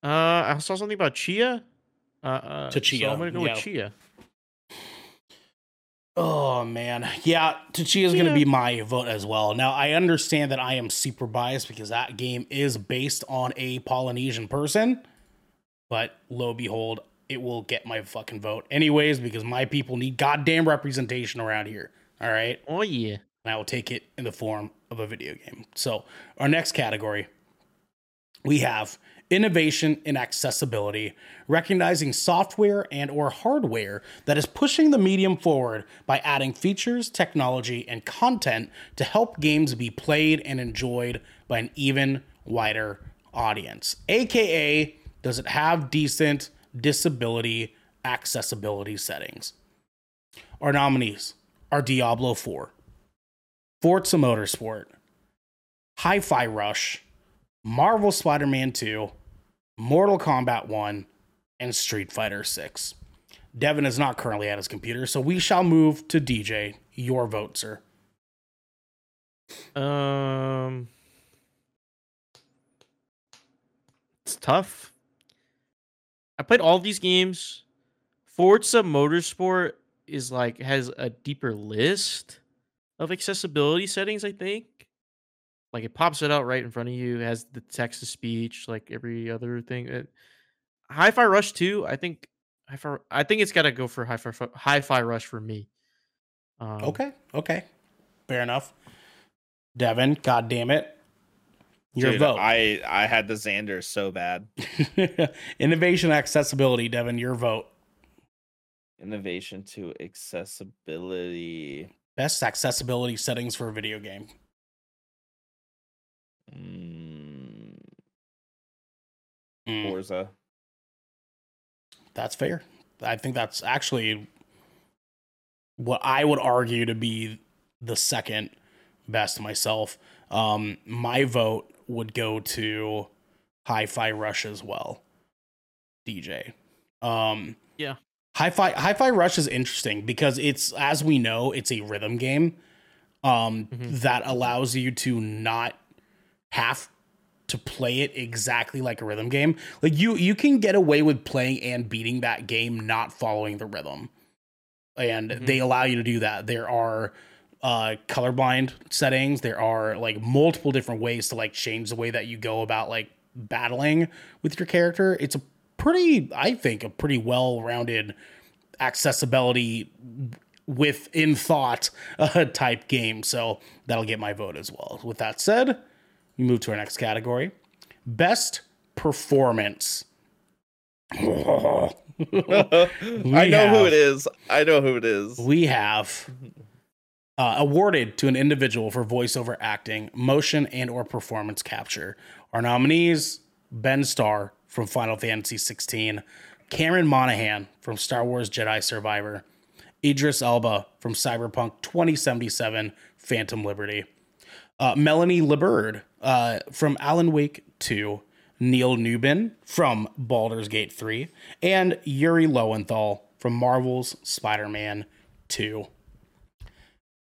Uh, I saw something about Chia. Uh, uh, Tuchia. So I'm going to go yeah. with Chia. Oh, man. Yeah, Tuchia is going to be my vote as well. Now, I understand that I am super biased because that game is based on a Polynesian person. But lo and behold, it will get my fucking vote anyways because my people need goddamn representation around here. All right. Oh, yeah. And I will take it in the form of a video game. So our next category, we have innovation in accessibility, recognizing software and or hardware that is pushing the medium forward by adding features, technology, and content to help games be played and enjoyed by an even wider audience. A K A, does it have decent disability accessibility settings? Our nominees are Diablo four, Forza Motorsport, Hi-Fi Rush, Marvel Spider-Man two, Mortal Kombat one, and Street Fighter six. Devin is not currently at his computer, so we shall move to D J. Your vote, sir. Um, it's tough. I played all these games. Forza Motorsport is like has a deeper list of accessibility settings, I think. Like it pops it out right in front of you, has the text to speech, like every other thing. It, Hi-Fi Rush two, I think. Hi-Fi, I think it's got to go for Hi-Fi, Hi-Fi Rush for me. Um, okay, okay, fair enough. Devin, God damn it. Your Dude, vote. I, I had the Xander so bad. Innovation, accessibility, Devin, your vote. Innovation to accessibility. Best accessibility settings for a video game. Mm. Mm. Forza. That's fair. I think that's actually what I would argue to be the second best myself. Um, my vote would go to Hi-Fi Rush as well, D J. Um, yeah. Hi-Fi Hi-Fi Rush is interesting because it's, as we know, it's a rhythm game. um, mm-hmm. that allows you to not have to play it exactly like a rhythm game. Like you, you can get away with playing and beating that game, not following the rhythm. And mm-hmm. they allow you to do that. There are uh, colorblind settings. There are like multiple different ways to like change the way that you go about like battling with your character. It's a pretty, I think a pretty well-rounded accessibility within thought uh, type game. So that'll get my vote as well. With that said, we move to our next category. Best performance. I know have, who it is. I know who it is. We have uh, awarded to an individual for voiceover acting, motion, and or performance capture. Our nominees, Ben Starr from Final Fantasy sixteen, Cameron Monaghan from Star Wars Jedi Survivor, Idris Elba from Cyberpunk twenty seventy-seven, Phantom Liberty. Uh, Melanie LeBird uh, from Alan Wake two, Neil Newbin from Baldur's Gate three, and Yuri Lowenthal from Marvel's Spider-Man two.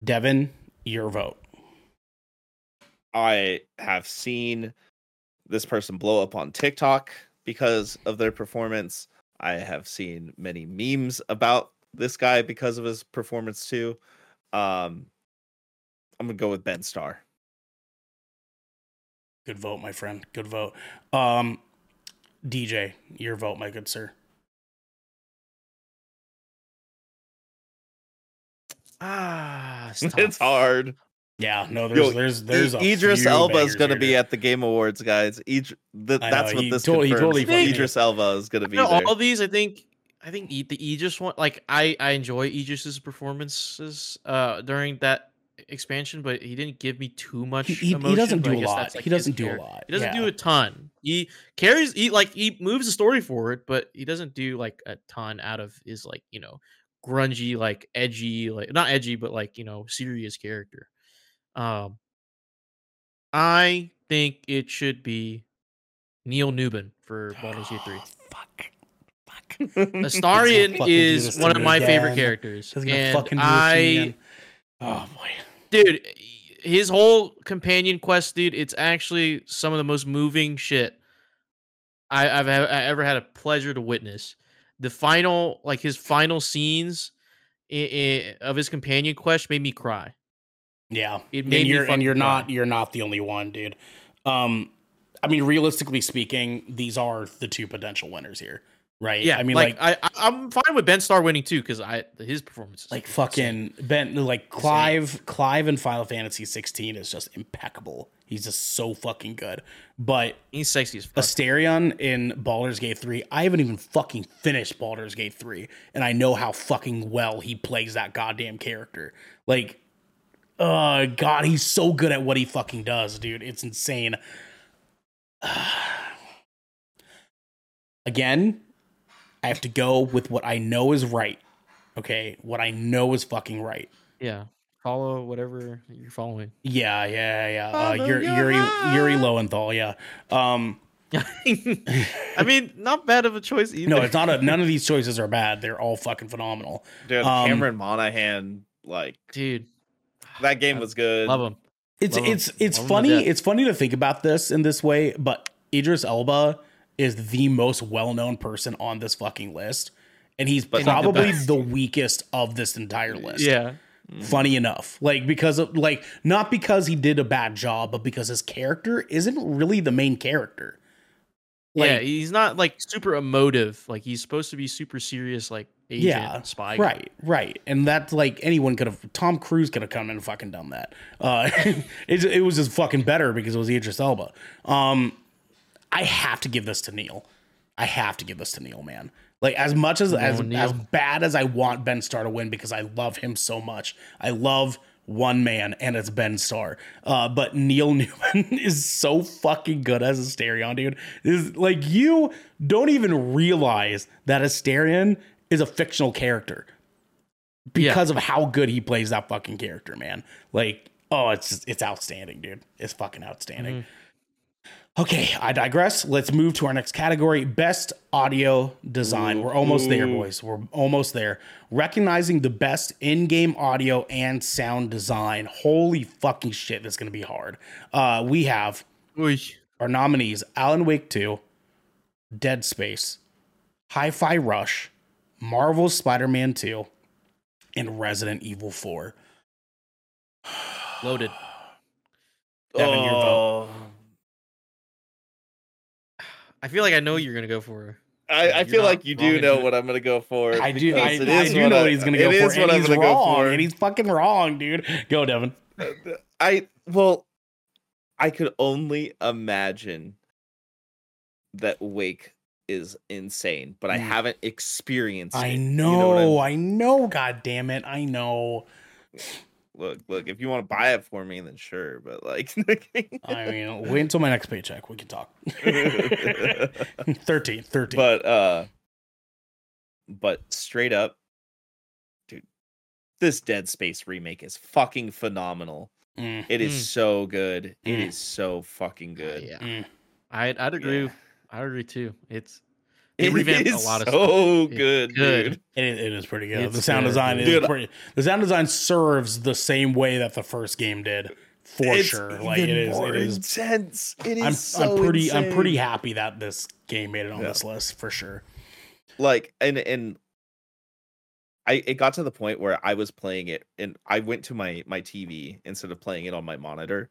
Devin, your vote. I have seen this person blow up on TikTok because of their performance. I have seen many memes about this guy because of his performance too. Um, I'm going to go with Ben Starr. Good vote, my friend. Good vote. Um, D J, your vote, my good sir. Ah, it's, it's hard. Yeah, no, there's, Yo, there's, there's. I- a Idris Elba is going to be at the Game Awards, guys. Idris, the, that's know, what this totally, confirms. He totally Idris Elba is going to be there. All these, I think, I think the Idris one. Like, I, I enjoy Idris's performances uh, during that expansion, but he didn't give me too much. He, emotion, he doesn't do a lot. Like he doesn't do character. a lot. He doesn't yeah. do a ton. He carries. He like he moves the story forward, but he doesn't do like a ton out of his like you know grungy, like edgy, like not edgy, but like you know serious character. Um, I think it should be Neil Newbin for Baldur's Gate three. Fuck. Fuck. Astarion is one of my again. favorite characters, and I. Oh boy. Dude, his whole companion quest, dude, it's actually some of the most moving shit I, I've I ever had a pleasure to witness. The final, like his final scenes in, in, of his companion quest made me cry. Yeah, it made and you're, me and you're cry. not you're not the only one, dude. Um, I mean, realistically speaking, these are the two potential winners here. Right. Yeah. I mean, like, like I, I'm fine with Ben Starr winning too because I his performance is like fucking insane. Ben, like Clive, insane. Clive in Final Fantasy sixteen is just impeccable. He's just so fucking good. But he's sexy as fuck. Astarion in Baldur's Gate three. I haven't even fucking finished Baldur's Gate three, and I know how fucking well he plays that goddamn character. Like, oh uh, god, he's so good at what he fucking does, dude. It's insane. Again. I have to go with what I know is right. Okay. What I know is fucking right. Yeah. Follow whatever you're following. Yeah. Yeah. Yeah. Uh, Yuri, Yuri, Yuri Lowenthal. Yeah. Um, I mean, not bad of a choice either. No, it's not a, none of these choices are bad. They're all fucking phenomenal. Dude, um, Cameron Monaghan, like, dude, that game I was good. Love him. It's, love it's, him. it's love funny. It's funny to think about this in this way, but Idris Elba is the most well-known person on this fucking list, and he's but probably the, the weakest of this entire list. Yeah, mm. funny enough, like because of like not because he did a bad job, but because his character isn't really the main character. Like, yeah, he's not like super emotive. Like he's supposed to be super serious, like agent yeah, spy. Right, guy. right, and that's like anyone could have. Tom Cruise could have come in and fucking done that. Uh, it, it was just fucking better because it was Idris Elba. Um. I have to give this to Neil. I have to give this to Neil, man. Like as much as, as, as bad as I want Ben Starr to win, because I love him so much. I love one man and it's Ben Starr. Uh, but Neil Newbin is so fucking good as Astarion, dude. Is like, you don't even realize that Astarion is a fictional character because yeah. of how good he plays that fucking character, man. Like, oh, it's, it's outstanding, dude. It's fucking outstanding. Mm-hmm. Okay, I digress. Let's move to our next category, best audio design. Ooh, We're almost ooh. there, boys. We're almost there. Recognizing the best in-game audio and sound design. Holy fucking shit, that's going to be hard. Uh, we have Oy. our nominees, Alan Wake two, Dead Space, Hi-Fi Rush, Marvel's Spider-Man two, and Resident Evil four. Loaded. Devin, oh. your vote. I feel like I know you're going to go for. I, I feel like you do know what I'm going to go for. I do. I, I do know what he's going to go for. It is what I'm going to go for. And he's fucking wrong, dude. Go, Devin. I, well, I could only imagine that Wake is insane, but I haven't experienced it. I know. I know. God damn it. I know. Look, look, if you want to buy it for me, then sure. But like, I mean, wait until my next paycheck. We can talk. thirteen, thirteen. But, uh, but straight up, dude, this Dead Space remake is fucking phenomenal. Mm. It is mm. so good. Mm. It is so fucking good. Yeah. Mm. I'd, I'd agree. Yeah. I agree too. It's, They revamped it is a lot of so stuff. Good, it's dude. Good. It, it is pretty good. It's the sound good, design dude. is pretty. The sound design serves the same way that the first game did, for it's sure. Like it is, it is intense. It is. I'm, so I'm pretty. Insane. I'm pretty happy that this game made it on yeah. this list for sure. Like and and I it got to the point where I was playing it, and I went to my my T V instead of playing it on my monitor,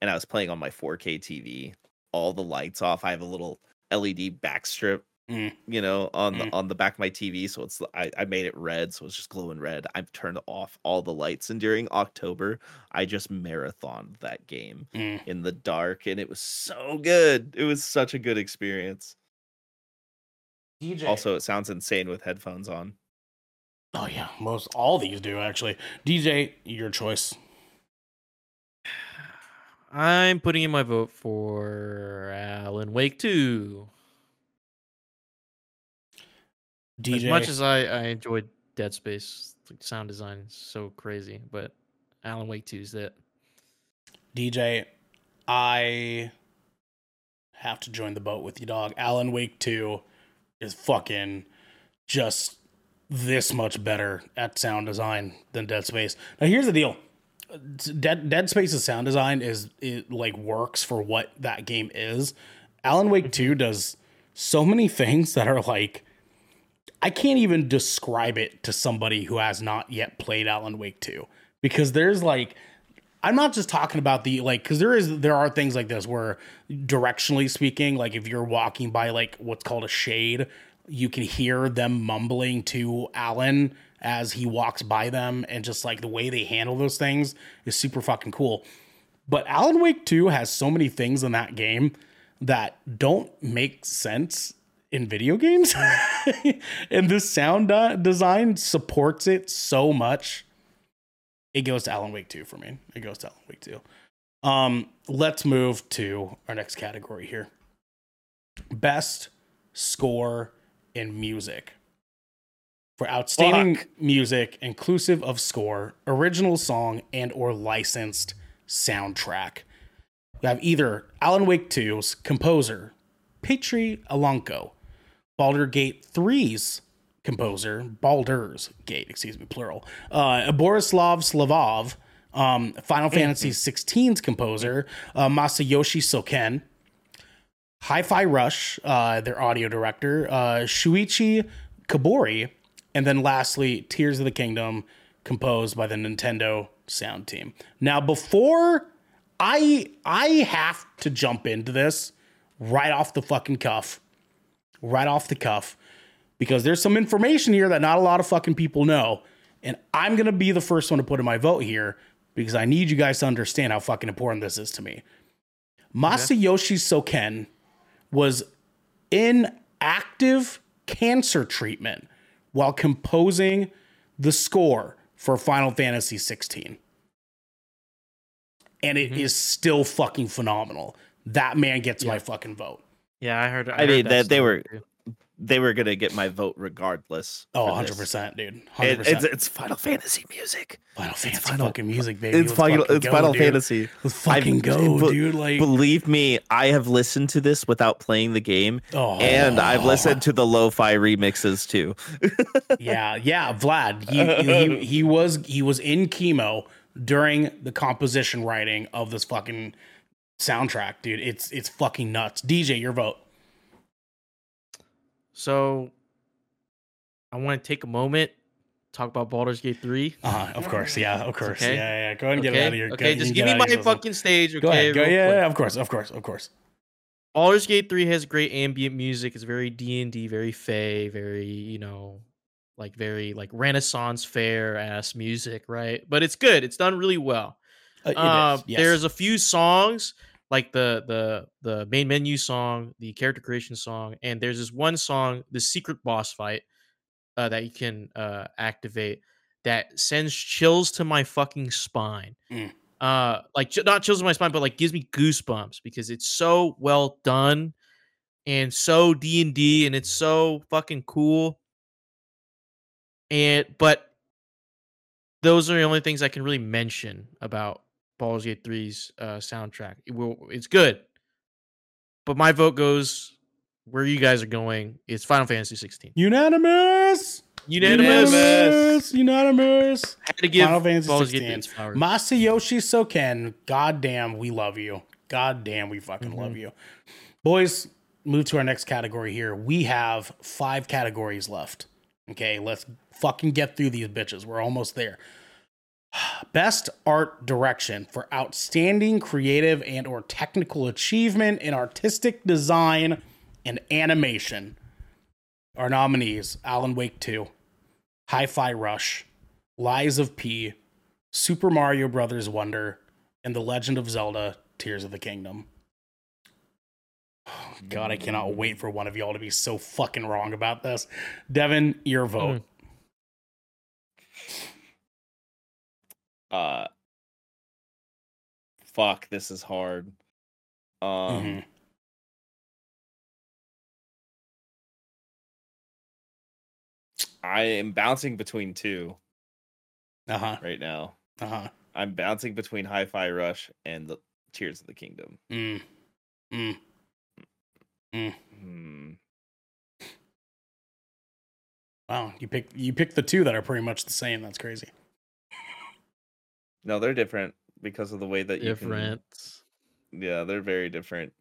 and I was playing on my four K T V. All the lights off. I have a little L E D backstrip. Mm. You know, on the mm. on the back of my T V, so it's I, I made it red, so it's just glowing red. I've turned off all the lights, and during October, I just marathoned that game mm. in the dark, and it was so good. It was such a good experience. D J. Also, it sounds insane with headphones on. Oh yeah, most all these do actually. D J, your choice. I'm putting in my vote for Alan Wake two. D J. As much as I, I enjoyed Dead Space, like sound design is so crazy, but Alan Wake two is that. D J, I have to join the boat with you, dog. Alan Wake two is fucking just this much better at sound design than Dead Space. Now, here's the deal. Dead, Dead Space's sound design is it like works for what that game is. Alan Wake two does so many things that are like, I can't even describe it to somebody who has not yet played Alan Wake two, because there's like, I'm not just talking about the like, because there is there are things like this where directionally speaking, like if you're walking by like what's called a shade, you can hear them mumbling to Alan as he walks by them, and just like the way they handle those things is super fucking cool. But Alan Wake two has so many things in that game that don't make sense in video games and this sound uh, design supports it so much. It goes to Alan Wake two for me. It goes to Alan Wake two. Um, let's move to our next category here. Best score in music for outstanding Fuck. music, inclusive of score, original song, and or licensed soundtrack. We have either Alan Wake two's composer, Petri Alonko, Baldur's Gate three's composer, Baldur's Gate, excuse me, plural, uh, Borislav Slavov, um, Final Fantasy sixteen's composer, uh, Masayoshi Soken, Hi-Fi Rush, uh, their audio director, uh, Shuichi Kabori, and then lastly, Tears of the Kingdom, composed by the Nintendo Sound Team. Now, before I, I have to jump into this right off the fucking cuff. Right off the cuff, because there's some information here that not a lot of fucking people know, and I'm going to be the first one to put in my vote here because I need you guys to understand how fucking important this is to me. Masayoshi Soken was in active cancer treatment while composing the score for Final Fantasy sixteen. And it mm-hmm. is still fucking phenomenal. That man gets yeah. my fucking vote. Yeah, I heard. I, I heard mean, that they, they were they were going to get my vote regardless. Oh, one hundred percent, dude. one hundred percent. It, it's, it's Final Fantasy music. Final Fantasy it's Final, fucking music, baby. It's, final, fucking it's go, Final dude. Fantasy. Let's fucking I've, go, be, dude. Like, believe me, I have listened to this without playing the game, oh, and I've listened to the lo-fi remixes, too. yeah, yeah, Vlad. He, he, he, was, he was in chemo during the composition writing of this fucking soundtrack, dude. It's, it's fucking nuts. D J, your vote. So, I want to take a moment, talk about Baldur's Gate three. Uh-huh, of course, yeah, of course. Okay. Yeah, yeah, go ahead and okay. get it out of here. Okay, just give me my fucking stage, okay? Go ahead, go, yeah, quick. of course, of course, of course. Baldur's Gate three has great ambient music. It's very D and D, very fey, very, you know, like very like Renaissance fair-ass music, right? But it's good. It's done really well. Uh, uh, yes. There's a few songs... like the the the main menu song, the character creation song, and there's this one song, the secret boss fight uh, that you can uh, activate that sends chills to my fucking spine. Mm. Uh, like not chills to my spine, but like gives me goosebumps because it's so well done and so D and D and it's so fucking cool. And but those are the only things I can really mention about Baldur's Gate three's uh, soundtrack. It will, it's good, but my vote goes where you guys are going. It's Final Fantasy sixteen. Unanimous, unanimous, unanimous. unanimous. I had to give Final Fantasy Baldur's sixteen. Masayoshi Soken, goddamn, we love you. Goddamn, we fucking mm-hmm. love you, boys. Move to our next category here. We have five categories left. Okay, let's fucking get through these bitches. We're almost there. Best art direction for outstanding creative and or technical achievement in artistic design and animation. Our nominees, Alan Wake two, Hi-Fi Rush, Lies of P, Super Mario Brothers Wonder, and The Legend of Zelda, Tears of the Kingdom. Oh, God, I cannot wait for one of y'all to be so fucking wrong about this. Devin, your vote. Mm. Uh, fuck, this is hard. Um, mm-hmm. I am bouncing between two uh-huh. right now. Uh-huh. I'm bouncing between Hi-Fi Rush and the Tears of the Kingdom. Mm. Mm. Mm. Mm. Wow, you pick you pick the two that are pretty much the same. That's crazy. No, they're different because of the way that you different. Can... Yeah, they're very different.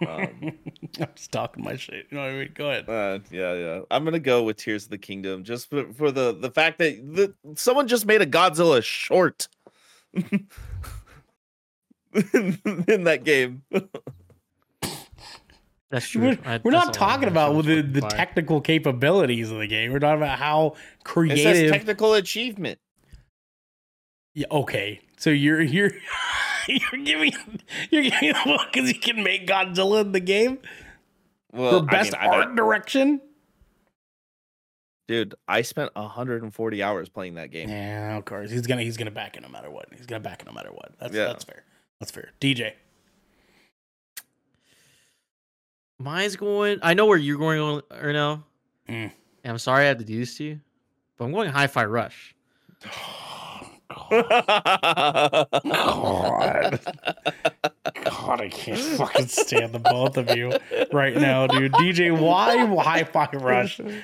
Um, I'm just talking my shit. You know what I mean? Go ahead. Uh, yeah, yeah. I'm going to go with Tears of the Kingdom just for, for the, the fact that the, someone just made a Godzilla short in, in that game. That's true. We're, I, we're that's not talking about the, the technical capabilities of the game. We're talking about how creative... It says technical achievement. Yeah, okay, so you're you're you're giving you're giving a look because you can make Godzilla in the game. Well, for best I mean, art I direction, dude. I spent one hundred forty hours playing that game. Yeah, of course he's gonna he's gonna back it no matter what. He's gonna back it no matter what. That's yeah. that's fair. That's fair. D J, mine's going. I know where you're going, Ernell. Mm. I'm sorry I had to do this to you, but I'm going Hi-Fi Rush. God. God. God, I can't fucking stand the both of you right now, dude. D J, why Hi-Fi Rush? It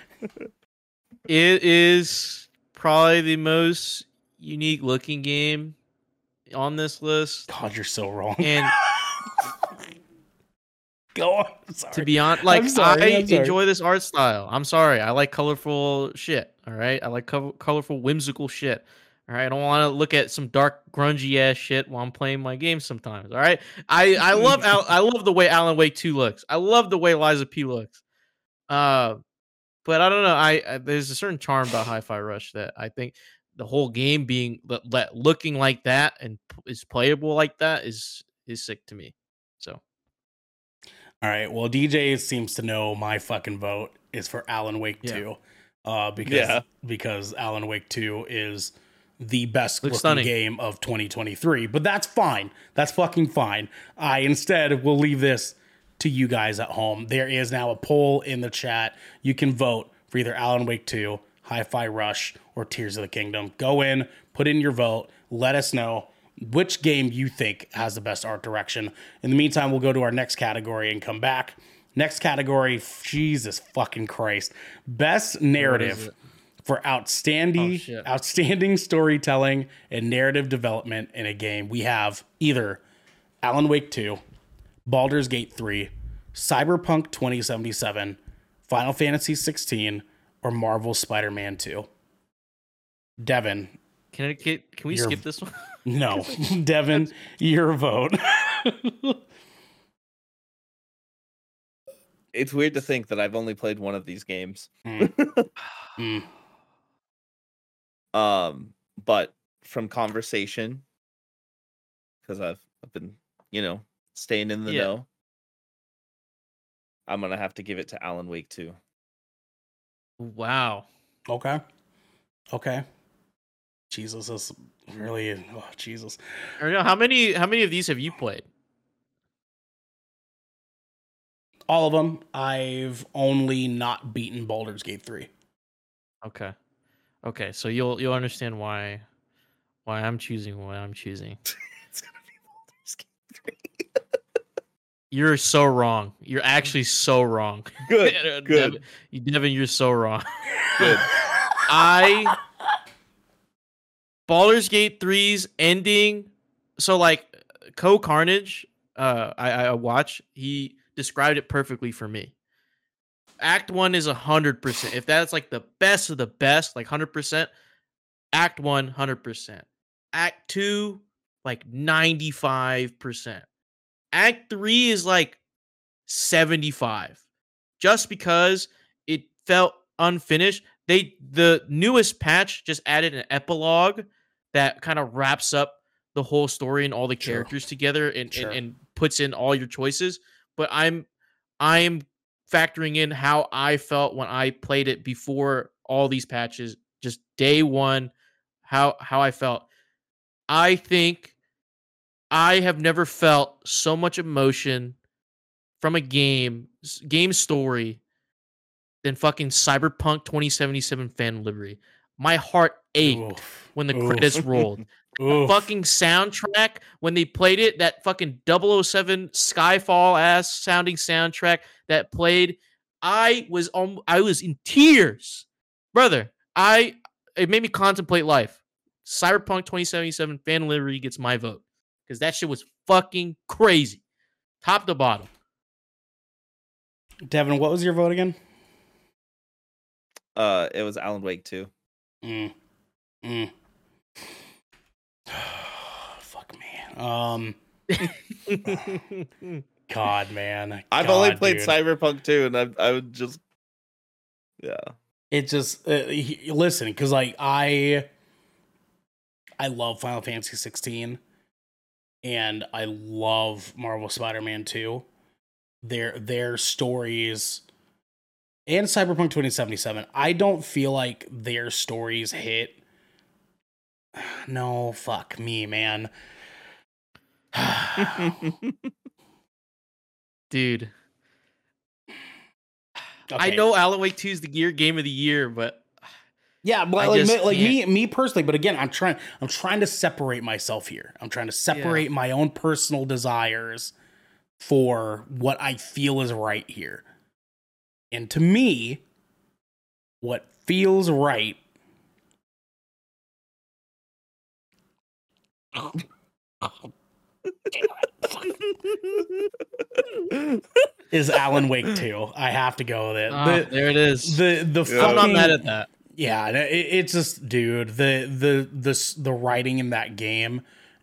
is probably the most unique looking game on this list. God, you're so wrong. And go on. I'm sorry. To be honest, like sorry, I enjoy this art style. I'm sorry. I like colorful shit. All right. I like co- colorful, whimsical shit. All right, I don't want to look at some dark, grungy-ass shit while I'm playing my game sometimes, all right? I, I love I love the way Alan Wake two looks. I love the way Lies of P looks. Uh, but I don't know. I, I There's a certain charm about Hi-Fi Rush that I think the whole game being that looking like that and is playable like that is is sick to me. So, all right, well, D J seems to know my fucking vote is for Alan Wake yeah. two uh, because yeah. because Alan Wake two is... the best looking stunning. Game of twenty twenty-three, but that's fine. That's fucking fine. I instead will leave this to you guys at home. There is now a poll in the chat. You can vote for either Alan Wake two, Hi-Fi Rush, or Tears of the Kingdom. Go in, put in your vote, let us know which game you think has the best art direction. In the meantime, we'll go to our next category and come back. Next category, Jesus fucking Christ. Best narrative for outstanding oh, outstanding storytelling and narrative development in a game. We have either Alan Wake two, Baldur's Gate three, Cyberpunk twenty seventy-seven, Final Fantasy sixteen, or Marvel's Spider-Man two. Devin. Can I get, can we your, skip this one? No. Devin, your vote. It's weird to think that I've only played one of these games. Mm. mm. Um, but from conversation, because I've, I've been, you know, staying in the yeah. know, I'm going to have to give it to Alan Wake two. Wow. Okay. Okay. Jesus is really, oh, Jesus. How many, how many of these have you played? All of them. I've only not beaten Baldur's Gate three. Okay. Okay. So you'll you'll understand why why I'm choosing what I'm choosing. It's gonna be Baldur's Gate three. You're so wrong. You're actually so wrong. Good. Good. Devin, Devin, you're so wrong. Good. I Baldur's Gate three's ending. So like Co Carnage, uh I, I watch, he described it perfectly for me. Act one is one hundred percent. If that's like the best of the best, like one hundred percent, Act one, one hundred percent. Act two, like ninety-five percent. Act three is like seventy-five. Just because it felt unfinished. They the newest patch just added an epilogue that kind of wraps up the whole story and all the characters sure. together and, sure. and, and puts in all your choices. But I'm I'm factoring in how I felt when I played it before all these patches, just day one, how how I felt. I think I have never felt so much emotion from a game, game story than fucking Cyberpunk twenty seventy-seven fan delivery. My heart ached Oof. when the Oof. credits rolled. The fucking soundtrack when they played it, that fucking double oh seven Skyfall ass sounding soundtrack that played, I was um, I was in tears, brother. I it made me contemplate life. Cyberpunk twenty seventy-seven fan delivery gets my vote because that shit was fucking crazy, top to bottom. Devin, what was your vote again? Uh, it was Alan Wake too. Mm. Mm. Fuck, man. Um, God, man. God, I've only played dude. Cyberpunk two, and I, I would just, yeah. It just uh, he, listen, because like I, I love Final Fantasy sixteen, and I love Marvel Spider-Man two. Their their stories, and Cyberpunk twenty seventy-seven. I don't feel like their stories hit. No, fuck me, man. Dude. Okay. I know Alan Wake two is the gear game of the year, but yeah, but like, me, like me, me personally, but again, I'm trying, I'm trying to separate myself here. I'm trying to separate yeah. my own personal desires for what I feel is right here. And to me, what feels right Oh. Oh. is Alan Wake two. I have to go with it. Oh, the, there it is. The the yeah. fucking, I'm not mad at that. Yeah, it, it's just, dude, the the the the writing in that game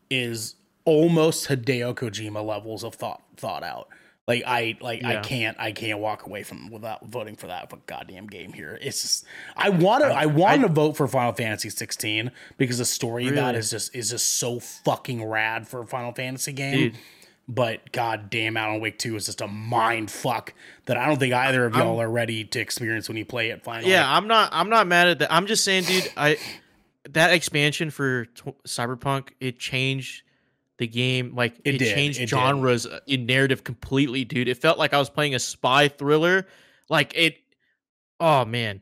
is almost Hideo Kojima levels of thought thought out. Like I like yeah. I can't I can't walk away from without voting for that goddamn game here. It's just I wanted I, I wanted I, to vote for Final Fantasy sixteen because the story really? that is just is just so fucking rad for a Final Fantasy game. Dude. But goddamn, Alan Wake two is just a mind fuck that I don't think either of y'all I'm, are ready to experience when you play it finally. Yeah, I'm not I'm not mad at that. I'm just saying, dude, I that expansion for t- Cyberpunk, it changed the game. Like it, it did. changed it genres did. in narrative completely, dude. It felt like I was playing a spy thriller. Like it. Oh man,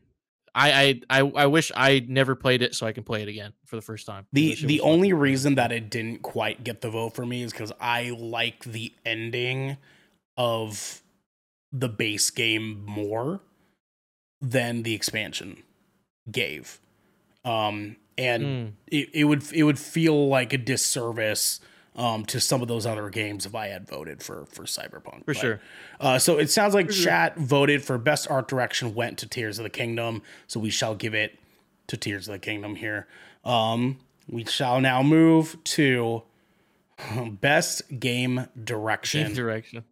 I I I, I wish I never played it so I can play it again for the first time. The the only fun. reason that it didn't quite get the vote for me is because I like the ending of the base game more than the expansion gave. Um, and mm. it, it would, it would feel like a disservice, um, to some of those other games if I had voted for, for Cyberpunk. For but, sure. Uh, so it sounds like for chat sure. voted for best art direction went to Tears of the Kingdom. So we shall give it to Tears of the Kingdom here. Um, we shall now move to best game direction. Game direction.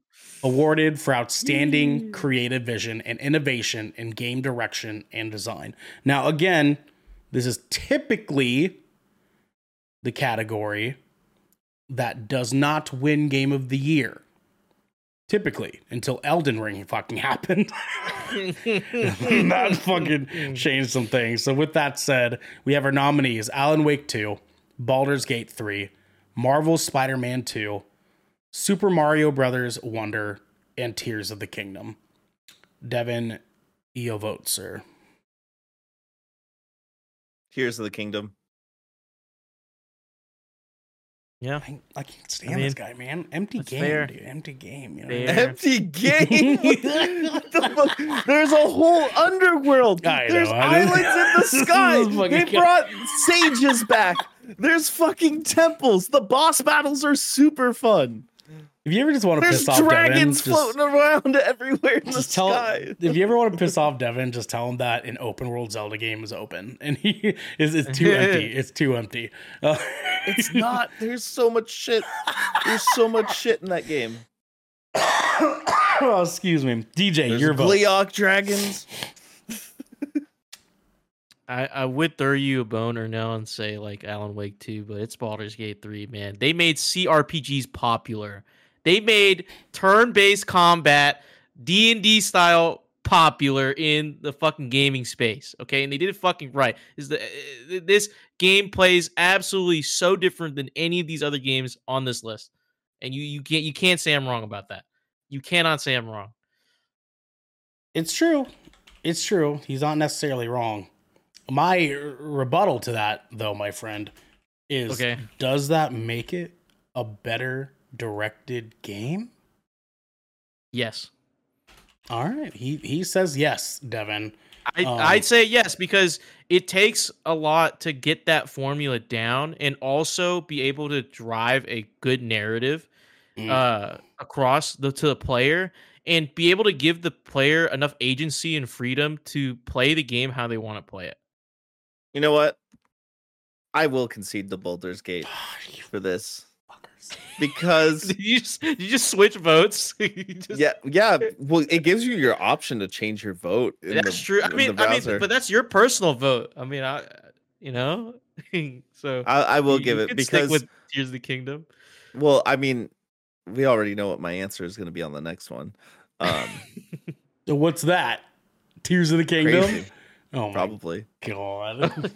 Awarded for outstanding creative vision and innovation in game direction and design. Now, again, this is typically the category that does not win Game of the Year. Typically, until Elden Ring fucking happened. That fucking changed some things. So with that said, we have our nominees: Alan Wake two, Baldur's Gate three, Marvel's Spider-Man two, Super Mario Brothers Wonder, and Tears of the Kingdom. Devin, your vote, sir. Tears of the Kingdom. Yeah, I, I can't stand I mean, this guy, man. Empty game, fair. dude. Empty game. You know? Empty game. What the fuck? There's a whole underworld. I There's know, islands I in the sky. They brought sages back. There's fucking temples. The boss battles are super fun. If you ever just want to There's piss off Devin, there's dragons floating around everywhere in the tell, sky. If you ever want to piss off Devin, just tell him that an open world Zelda game is open, and he is it's too empty. It's too empty. Uh, it's not. There's so much shit. There's so much shit in that game. Oh, excuse me, D J. There's your vote. Gliok dragons. I, I would throw you a bone or no and say like Alan Wake two, but it's Baldur's Gate three, man. They made C R P Gs popular. They made turn-based combat, D and D style, popular in the fucking gaming space, okay? And they did it fucking right. Is the this game plays absolutely so different than any of these other games on this list, and you you can't you can't say I'm wrong about that. You cannot say I'm wrong. It's true. It's true. He's not necessarily wrong. My rebuttal to that, though, my friend, is okay. Does that make it a better directed game? Yes. All right. He he says yes, Devin. I, um, I'd say yes, because it takes a lot to get that formula down and also be able to drive a good narrative mm. uh, across the, to the player and be able to give the player enough agency and freedom to play the game how they want to play it. You know what? I will concede the Baldur's Gate for this. Because did you just, did you just switch votes? just... Yeah, yeah. Well, it gives you your option to change your vote. That's the, true. I mean, I mean, but that's your personal vote. I mean, I, you know, so I, I will you, give you it because with Tears of the Kingdom. Well, I mean, we already know what my answer is going to be on the next one. Um, so what's that? Tears of the Kingdom. Crazy. Oh, probably. My God.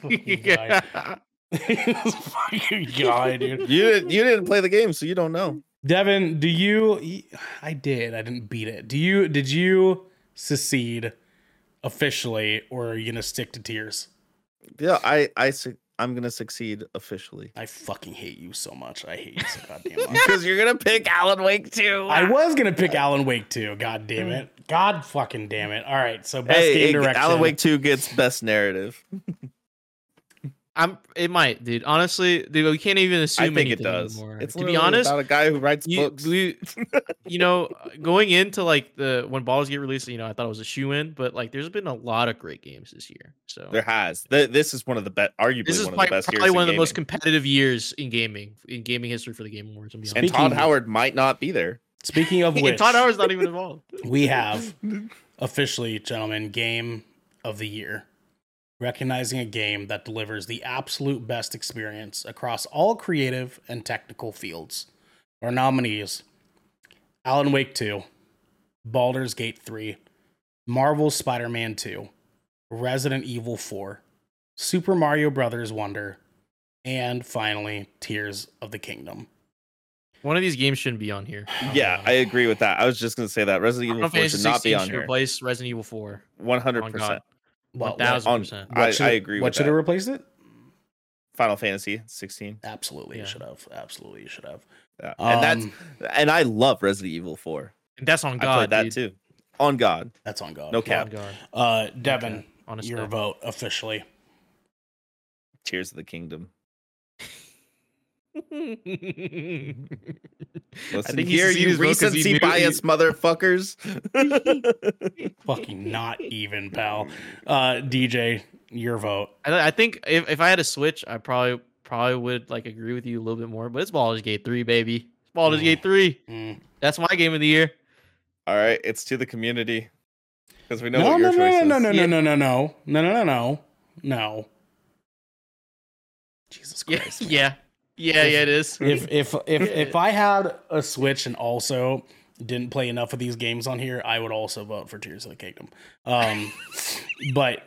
Yeah. Fucking guy, dude. You didn't, you didn't play the game, so you don't know. Devin, do you? I did. I didn't beat it. Do you? Did you secede officially, or are you gonna stick to Tears? Yeah, I, I, I'm gonna succeed officially. I fucking hate you so much. I hate you so goddamn much because you're gonna pick Alan Wake two. I was gonna pick Alan Wake two. God damn it. God fucking damn it. All right, so best hey, game hey, direction. Alan Wake two gets best narrative. I'm. It might, dude. Honestly, dude, we can't even assume I think anything it does. Anymore. It's to be honest, about a guy who writes you, books. We, you know, going into like the when Baldur's Gate released, you know, I thought it was a shoe-in, but like, there's been a lot of great games this year. So there has. The, this is one of the best, arguably this is one of like, the best. Probably years one of the most competitive years in gaming in gaming history for the Game Awards. And Speaking Todd Howard might not be there. Speaking of which, Todd Howard's not even involved. We have officially, gentlemen, Game of the Year. Recognizing a game that delivers the absolute best experience across all creative and technical fields. Our nominees: Alan Wake two, Baldur's Gate three, Marvel's Spider-Man two, Resident Evil four, Super Mario Brothers Wonder, and finally, Tears of the Kingdom. One of these games shouldn't be on here. I yeah, know. I agree with that. I was just going to say that Resident Evil four should not be on here. Replace Resident Evil four. one hundred percent. one thousand percent. I, I agree with that. What should have replaced it? Final Fantasy sixteen. Absolutely, yeah. you should have. Absolutely, you should have. Yeah. And um, that's and I love Resident Evil four. And that's on God. I played that dude. too. On God. That's on God. No cap. God. Uh, Devin, okay. Honestly, your vote officially. Tears of the Kingdom. Listen here, you recency bias motherfuckers. Fucking not even, pal. Uh, D J, your vote. I, I think if, if I had a switch, I probably probably would like agree with you a little bit more. But it's Baldur's Gate three, baby. It's Baldur's mm. Gate three. Mm. That's my game of the year. All right, it's to the community because we know no, what your no, choice no, is. No, no, yeah. no, no, no, no, no, no, no, no, no. Jesus Christ. Yeah. yeah. Yeah, if, yeah, it is. If if if if I had a Switch and also didn't play enough of these games on here, I would also vote for Tears of the Kingdom. Um, but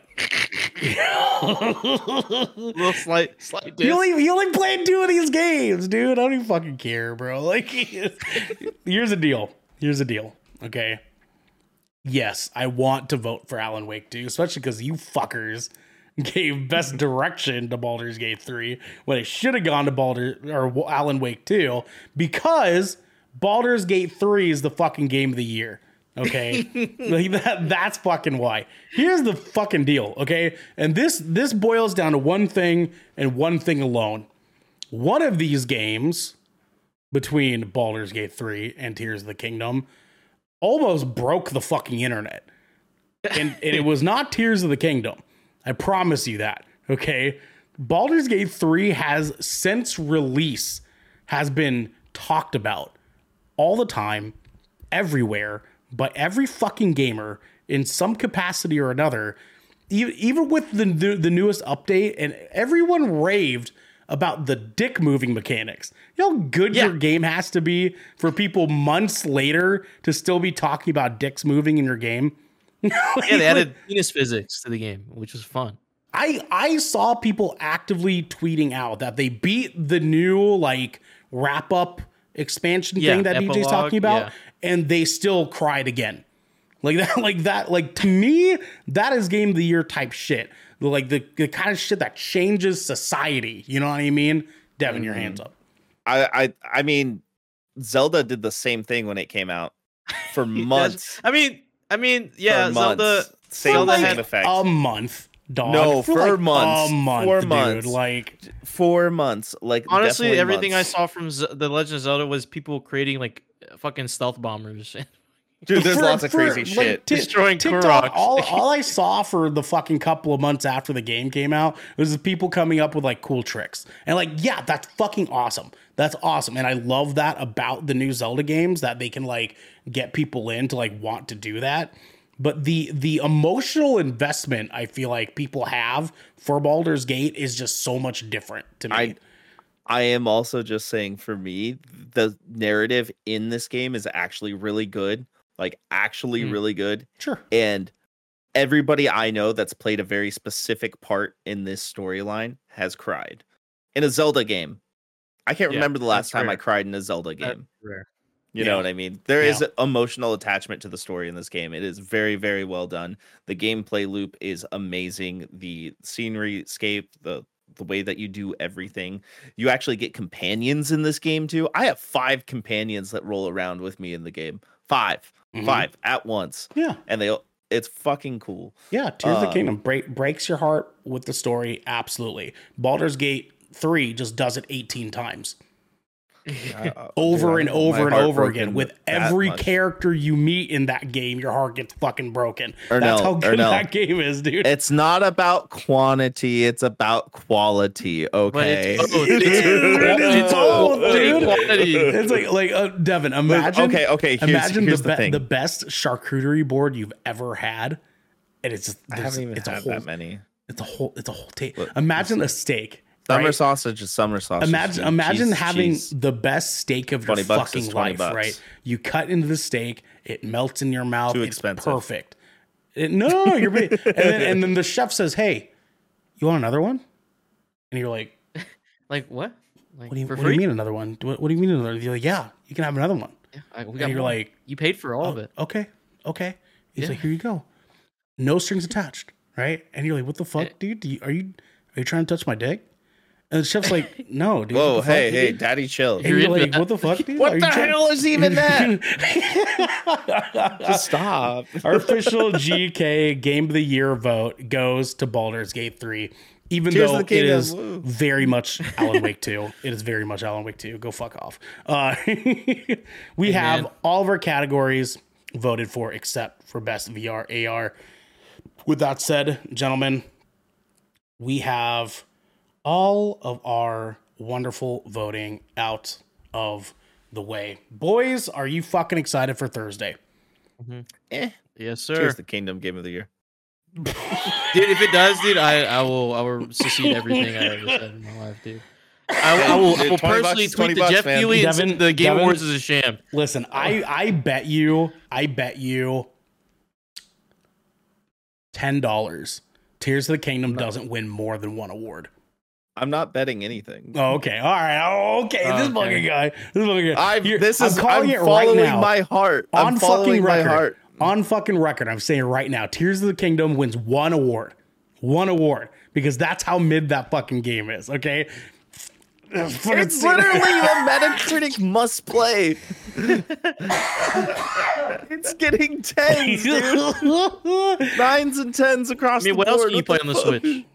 little slight, slight. You only you only played two of these games, dude. I don't even fucking care, bro. Like, here's a deal. Here's a deal. Okay. Yes, I want to vote for Alan Wake too, especially because you fuckers gave best direction to Baldur's Gate three when it should have gone to Baldur or Alan Wake two, because Baldur's Gate three is the fucking game of the year. Okay. Like that, that's fucking why. Here's the fucking deal. Okay. And this, this boils down to one thing and one thing alone. One of these games between Baldur's Gate three and Tears of the Kingdom almost broke the fucking internet. And, and it was not Tears of the Kingdom. I promise you that, okay? Baldur's Gate three has, since release, has been talked about all the time, everywhere, by every fucking gamer in some capacity or another, e- even with the, the, the newest update, and everyone raved about the dick moving mechanics. You know how good yeah. your game has to be for people months later to still be talking about dicks moving in your game? Yeah, they added penis physics to the game, which was fun. I, I saw people actively tweeting out that they beat the new like wrap up expansion yeah, thing that epilogue, D J's talking about, yeah. and they still cried again. Like that, like that, like to me, that is game of the year type shit. Like the, the kind of shit that changes society. You know what I mean? Devin, mm-hmm. your hands up. I, I I mean, Zelda did the same thing when it came out for months. I mean. I mean, yeah, Zelda, Zelda like had effect. a month, dog. No, for, for like months, a month, four dude. months, like four months. Like honestly, everything months. I saw from Z- the Legend of Zelda was people creating like fucking stealth bombers. Dude, there's for, lots of for, crazy like, shit. T- Destroying Korok. All, all I saw for the fucking couple of months after the game came out was the people coming up with like cool tricks and like, yeah, that's fucking awesome. That's awesome. And I love that about the new Zelda games, that they can like get people in to like want to do that. But the the emotional investment I feel like people have for Baldur's Gate is just so much different to me. I, I am also just saying, for me, the narrative in this game is actually really good. Like actually mm. really good. Sure. And everybody I know that's played a very specific part in this storyline has cried in a Zelda game. I can't yeah, remember the last time rare. I cried in a Zelda game. You yeah. know what I mean? There yeah. is an emotional attachment to the story in this game. It is very, very well done. The gameplay loop is amazing. The scenery scape, the the way that you do everything. You actually get companions in this game too. I have five companions that roll around with me in the game. Five. Mm-hmm. Five at once. Yeah. And they it's fucking cool. Yeah, Tears um, of the Kingdom break, breaks your heart with the story, absolutely. Baldur's Gate three just does it eighteen times. Uh, over dude, and over and over again. With every much. character you meet in that game, your heart gets fucking broken. Ernell, That's how good Ernell. that game is, dude. It's not about quantity, it's about quality. Okay. But it's both. It's both, dude. It's like, like uh, Devin, imagine, okay, okay, here's, imagine here's the, the, be- the best charcuterie board you've ever had. And it's just, I haven't even it's had a whole, that many. It's a whole, it's a whole tape. Imagine a steak. Summer right? sausage is summer sausage. Imagine, dude. imagine cheese, having cheese. the best steak of your fucking life, bucks. right? You cut into the steak, it melts in your mouth. Too it's expensive. Perfect. It, no, no, no. You're and, then, and then the chef says, "Hey, you want another one?" And you're like, "Like what? Like, what do you, what do you mean another one? What, what do you mean another? You're like, yeah, you can have another one. Yeah, I, we and got you're one. Like, you paid for all oh, of it. Okay, okay. He's yeah. like, here you go, no strings attached, right? And you're like, what the fuck, it, dude? Do you, are you are you trying to touch my dick? And the chef's like, no, dude. Whoa, hey, fuck, hey, dude? Daddy, chill. And you're, you're like, that. What the fuck, dude? What are the hell is even that? Just stop. Our official G K Game of the Year vote goes to Baldur's Gate three, even Cheers though it is Woo. very much Alan Wake two. It is very much Alan Wake two. Go fuck off. Uh, we hey, have man. all of our categories voted for except for Best V R, A R. With that said, gentlemen, we have all of our wonderful voting out of the way. Boys, are you fucking excited for Thursday? Mm-hmm. Eh. Yes, sir. Here's the Kingdom Game of the Year. Dude, if it does, dude, I, I will I will secede everything I ever said in my life, dude. I, I will, I will personally bucks, tweet to Jeff Keighley and Devin, the Game Devin, Awards is a sham. Listen, I, I bet you, I bet you ten dollars Tears of the Kingdom doesn't win more than one award. I'm not betting anything. Oh, okay. All right. Oh, okay. okay. This fucking guy. This fucking guy. I'm, this is, I'm calling I'm it right now. My heart. On I'm following fucking record, my heart. On fucking record, I'm saying right now, Tears of the Kingdom wins one award. One award. Because that's how mid that fucking game is, okay? It's literally a Metacritic must play. It's getting tens, dude. Nines and tens across the board. I mean, what else can you play on the Switch?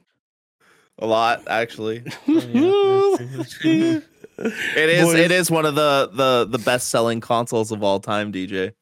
A lot, actually. it is Boys. it is one of the, the, the best selling consoles of all time, D J.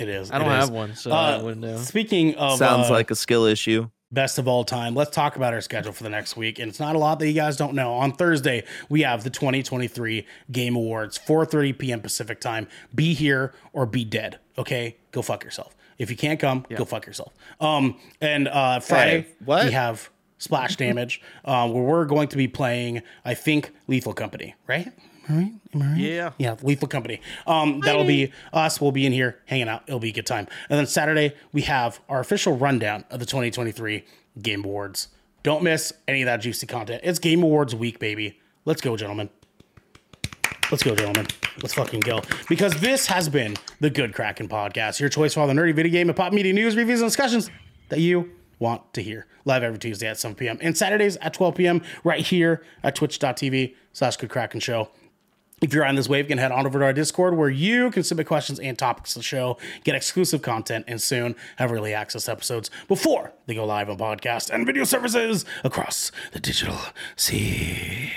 It is. I don't have is. one, so uh, I wouldn't know. Speaking of sounds uh, like a skill issue. Best of all time. Let's talk about our schedule for the next week. And it's not a lot that you guys don't know. On Thursday, we have the twenty twenty-three Game Awards, four thirty p.m. Pacific time. Be here or be dead. Okay? Go fuck yourself. If you can't come, yeah. go fuck yourself. Um and uh Friday hey, what? we have Splash Damage, uh, where we're going to be playing, I think, Lethal Company, right? Am I right? Am I right? Yeah. Yeah, Lethal Company. Um, that'll be us. We'll be in here hanging out. It'll be a good time. And then Saturday, we have our official rundown of the twenty twenty-three Game Awards. Don't miss any of that juicy content. It's Game Awards week, baby. Let's go, gentlemen. Let's go, gentlemen. Let's fucking go. Because this has been the Good Kraken Podcast, your choice for all the nerdy video game and pop media news, reviews, and discussions that you want to hear. Live every Tuesday at seven p.m. and Saturdays at twelve p.m. right here at twitch.tv slash Good Kraken Show. If you're on this wave, you can head on over to our Discord where you can submit questions and topics to the show, get exclusive content, and soon have early access episodes before they go live on podcasts and video services across the digital sea.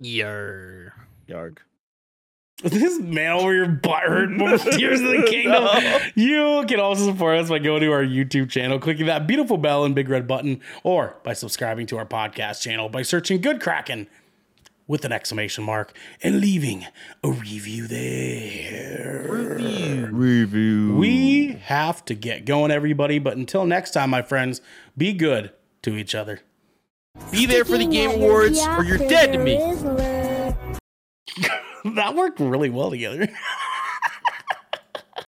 Yarg. Yarg. This man over your butt hurting with Tears of the Kingdom. No. You can also support us by going to our YouTube channel, clicking that beautiful bell and big red button, or by subscribing to our podcast channel by searching Good Kraken with an exclamation mark and leaving a review there. Review. Review. We have to get going, everybody. But until next time, my friends, be good to each other. Be there for the Game Awards, or you're dead to me. That worked really well together.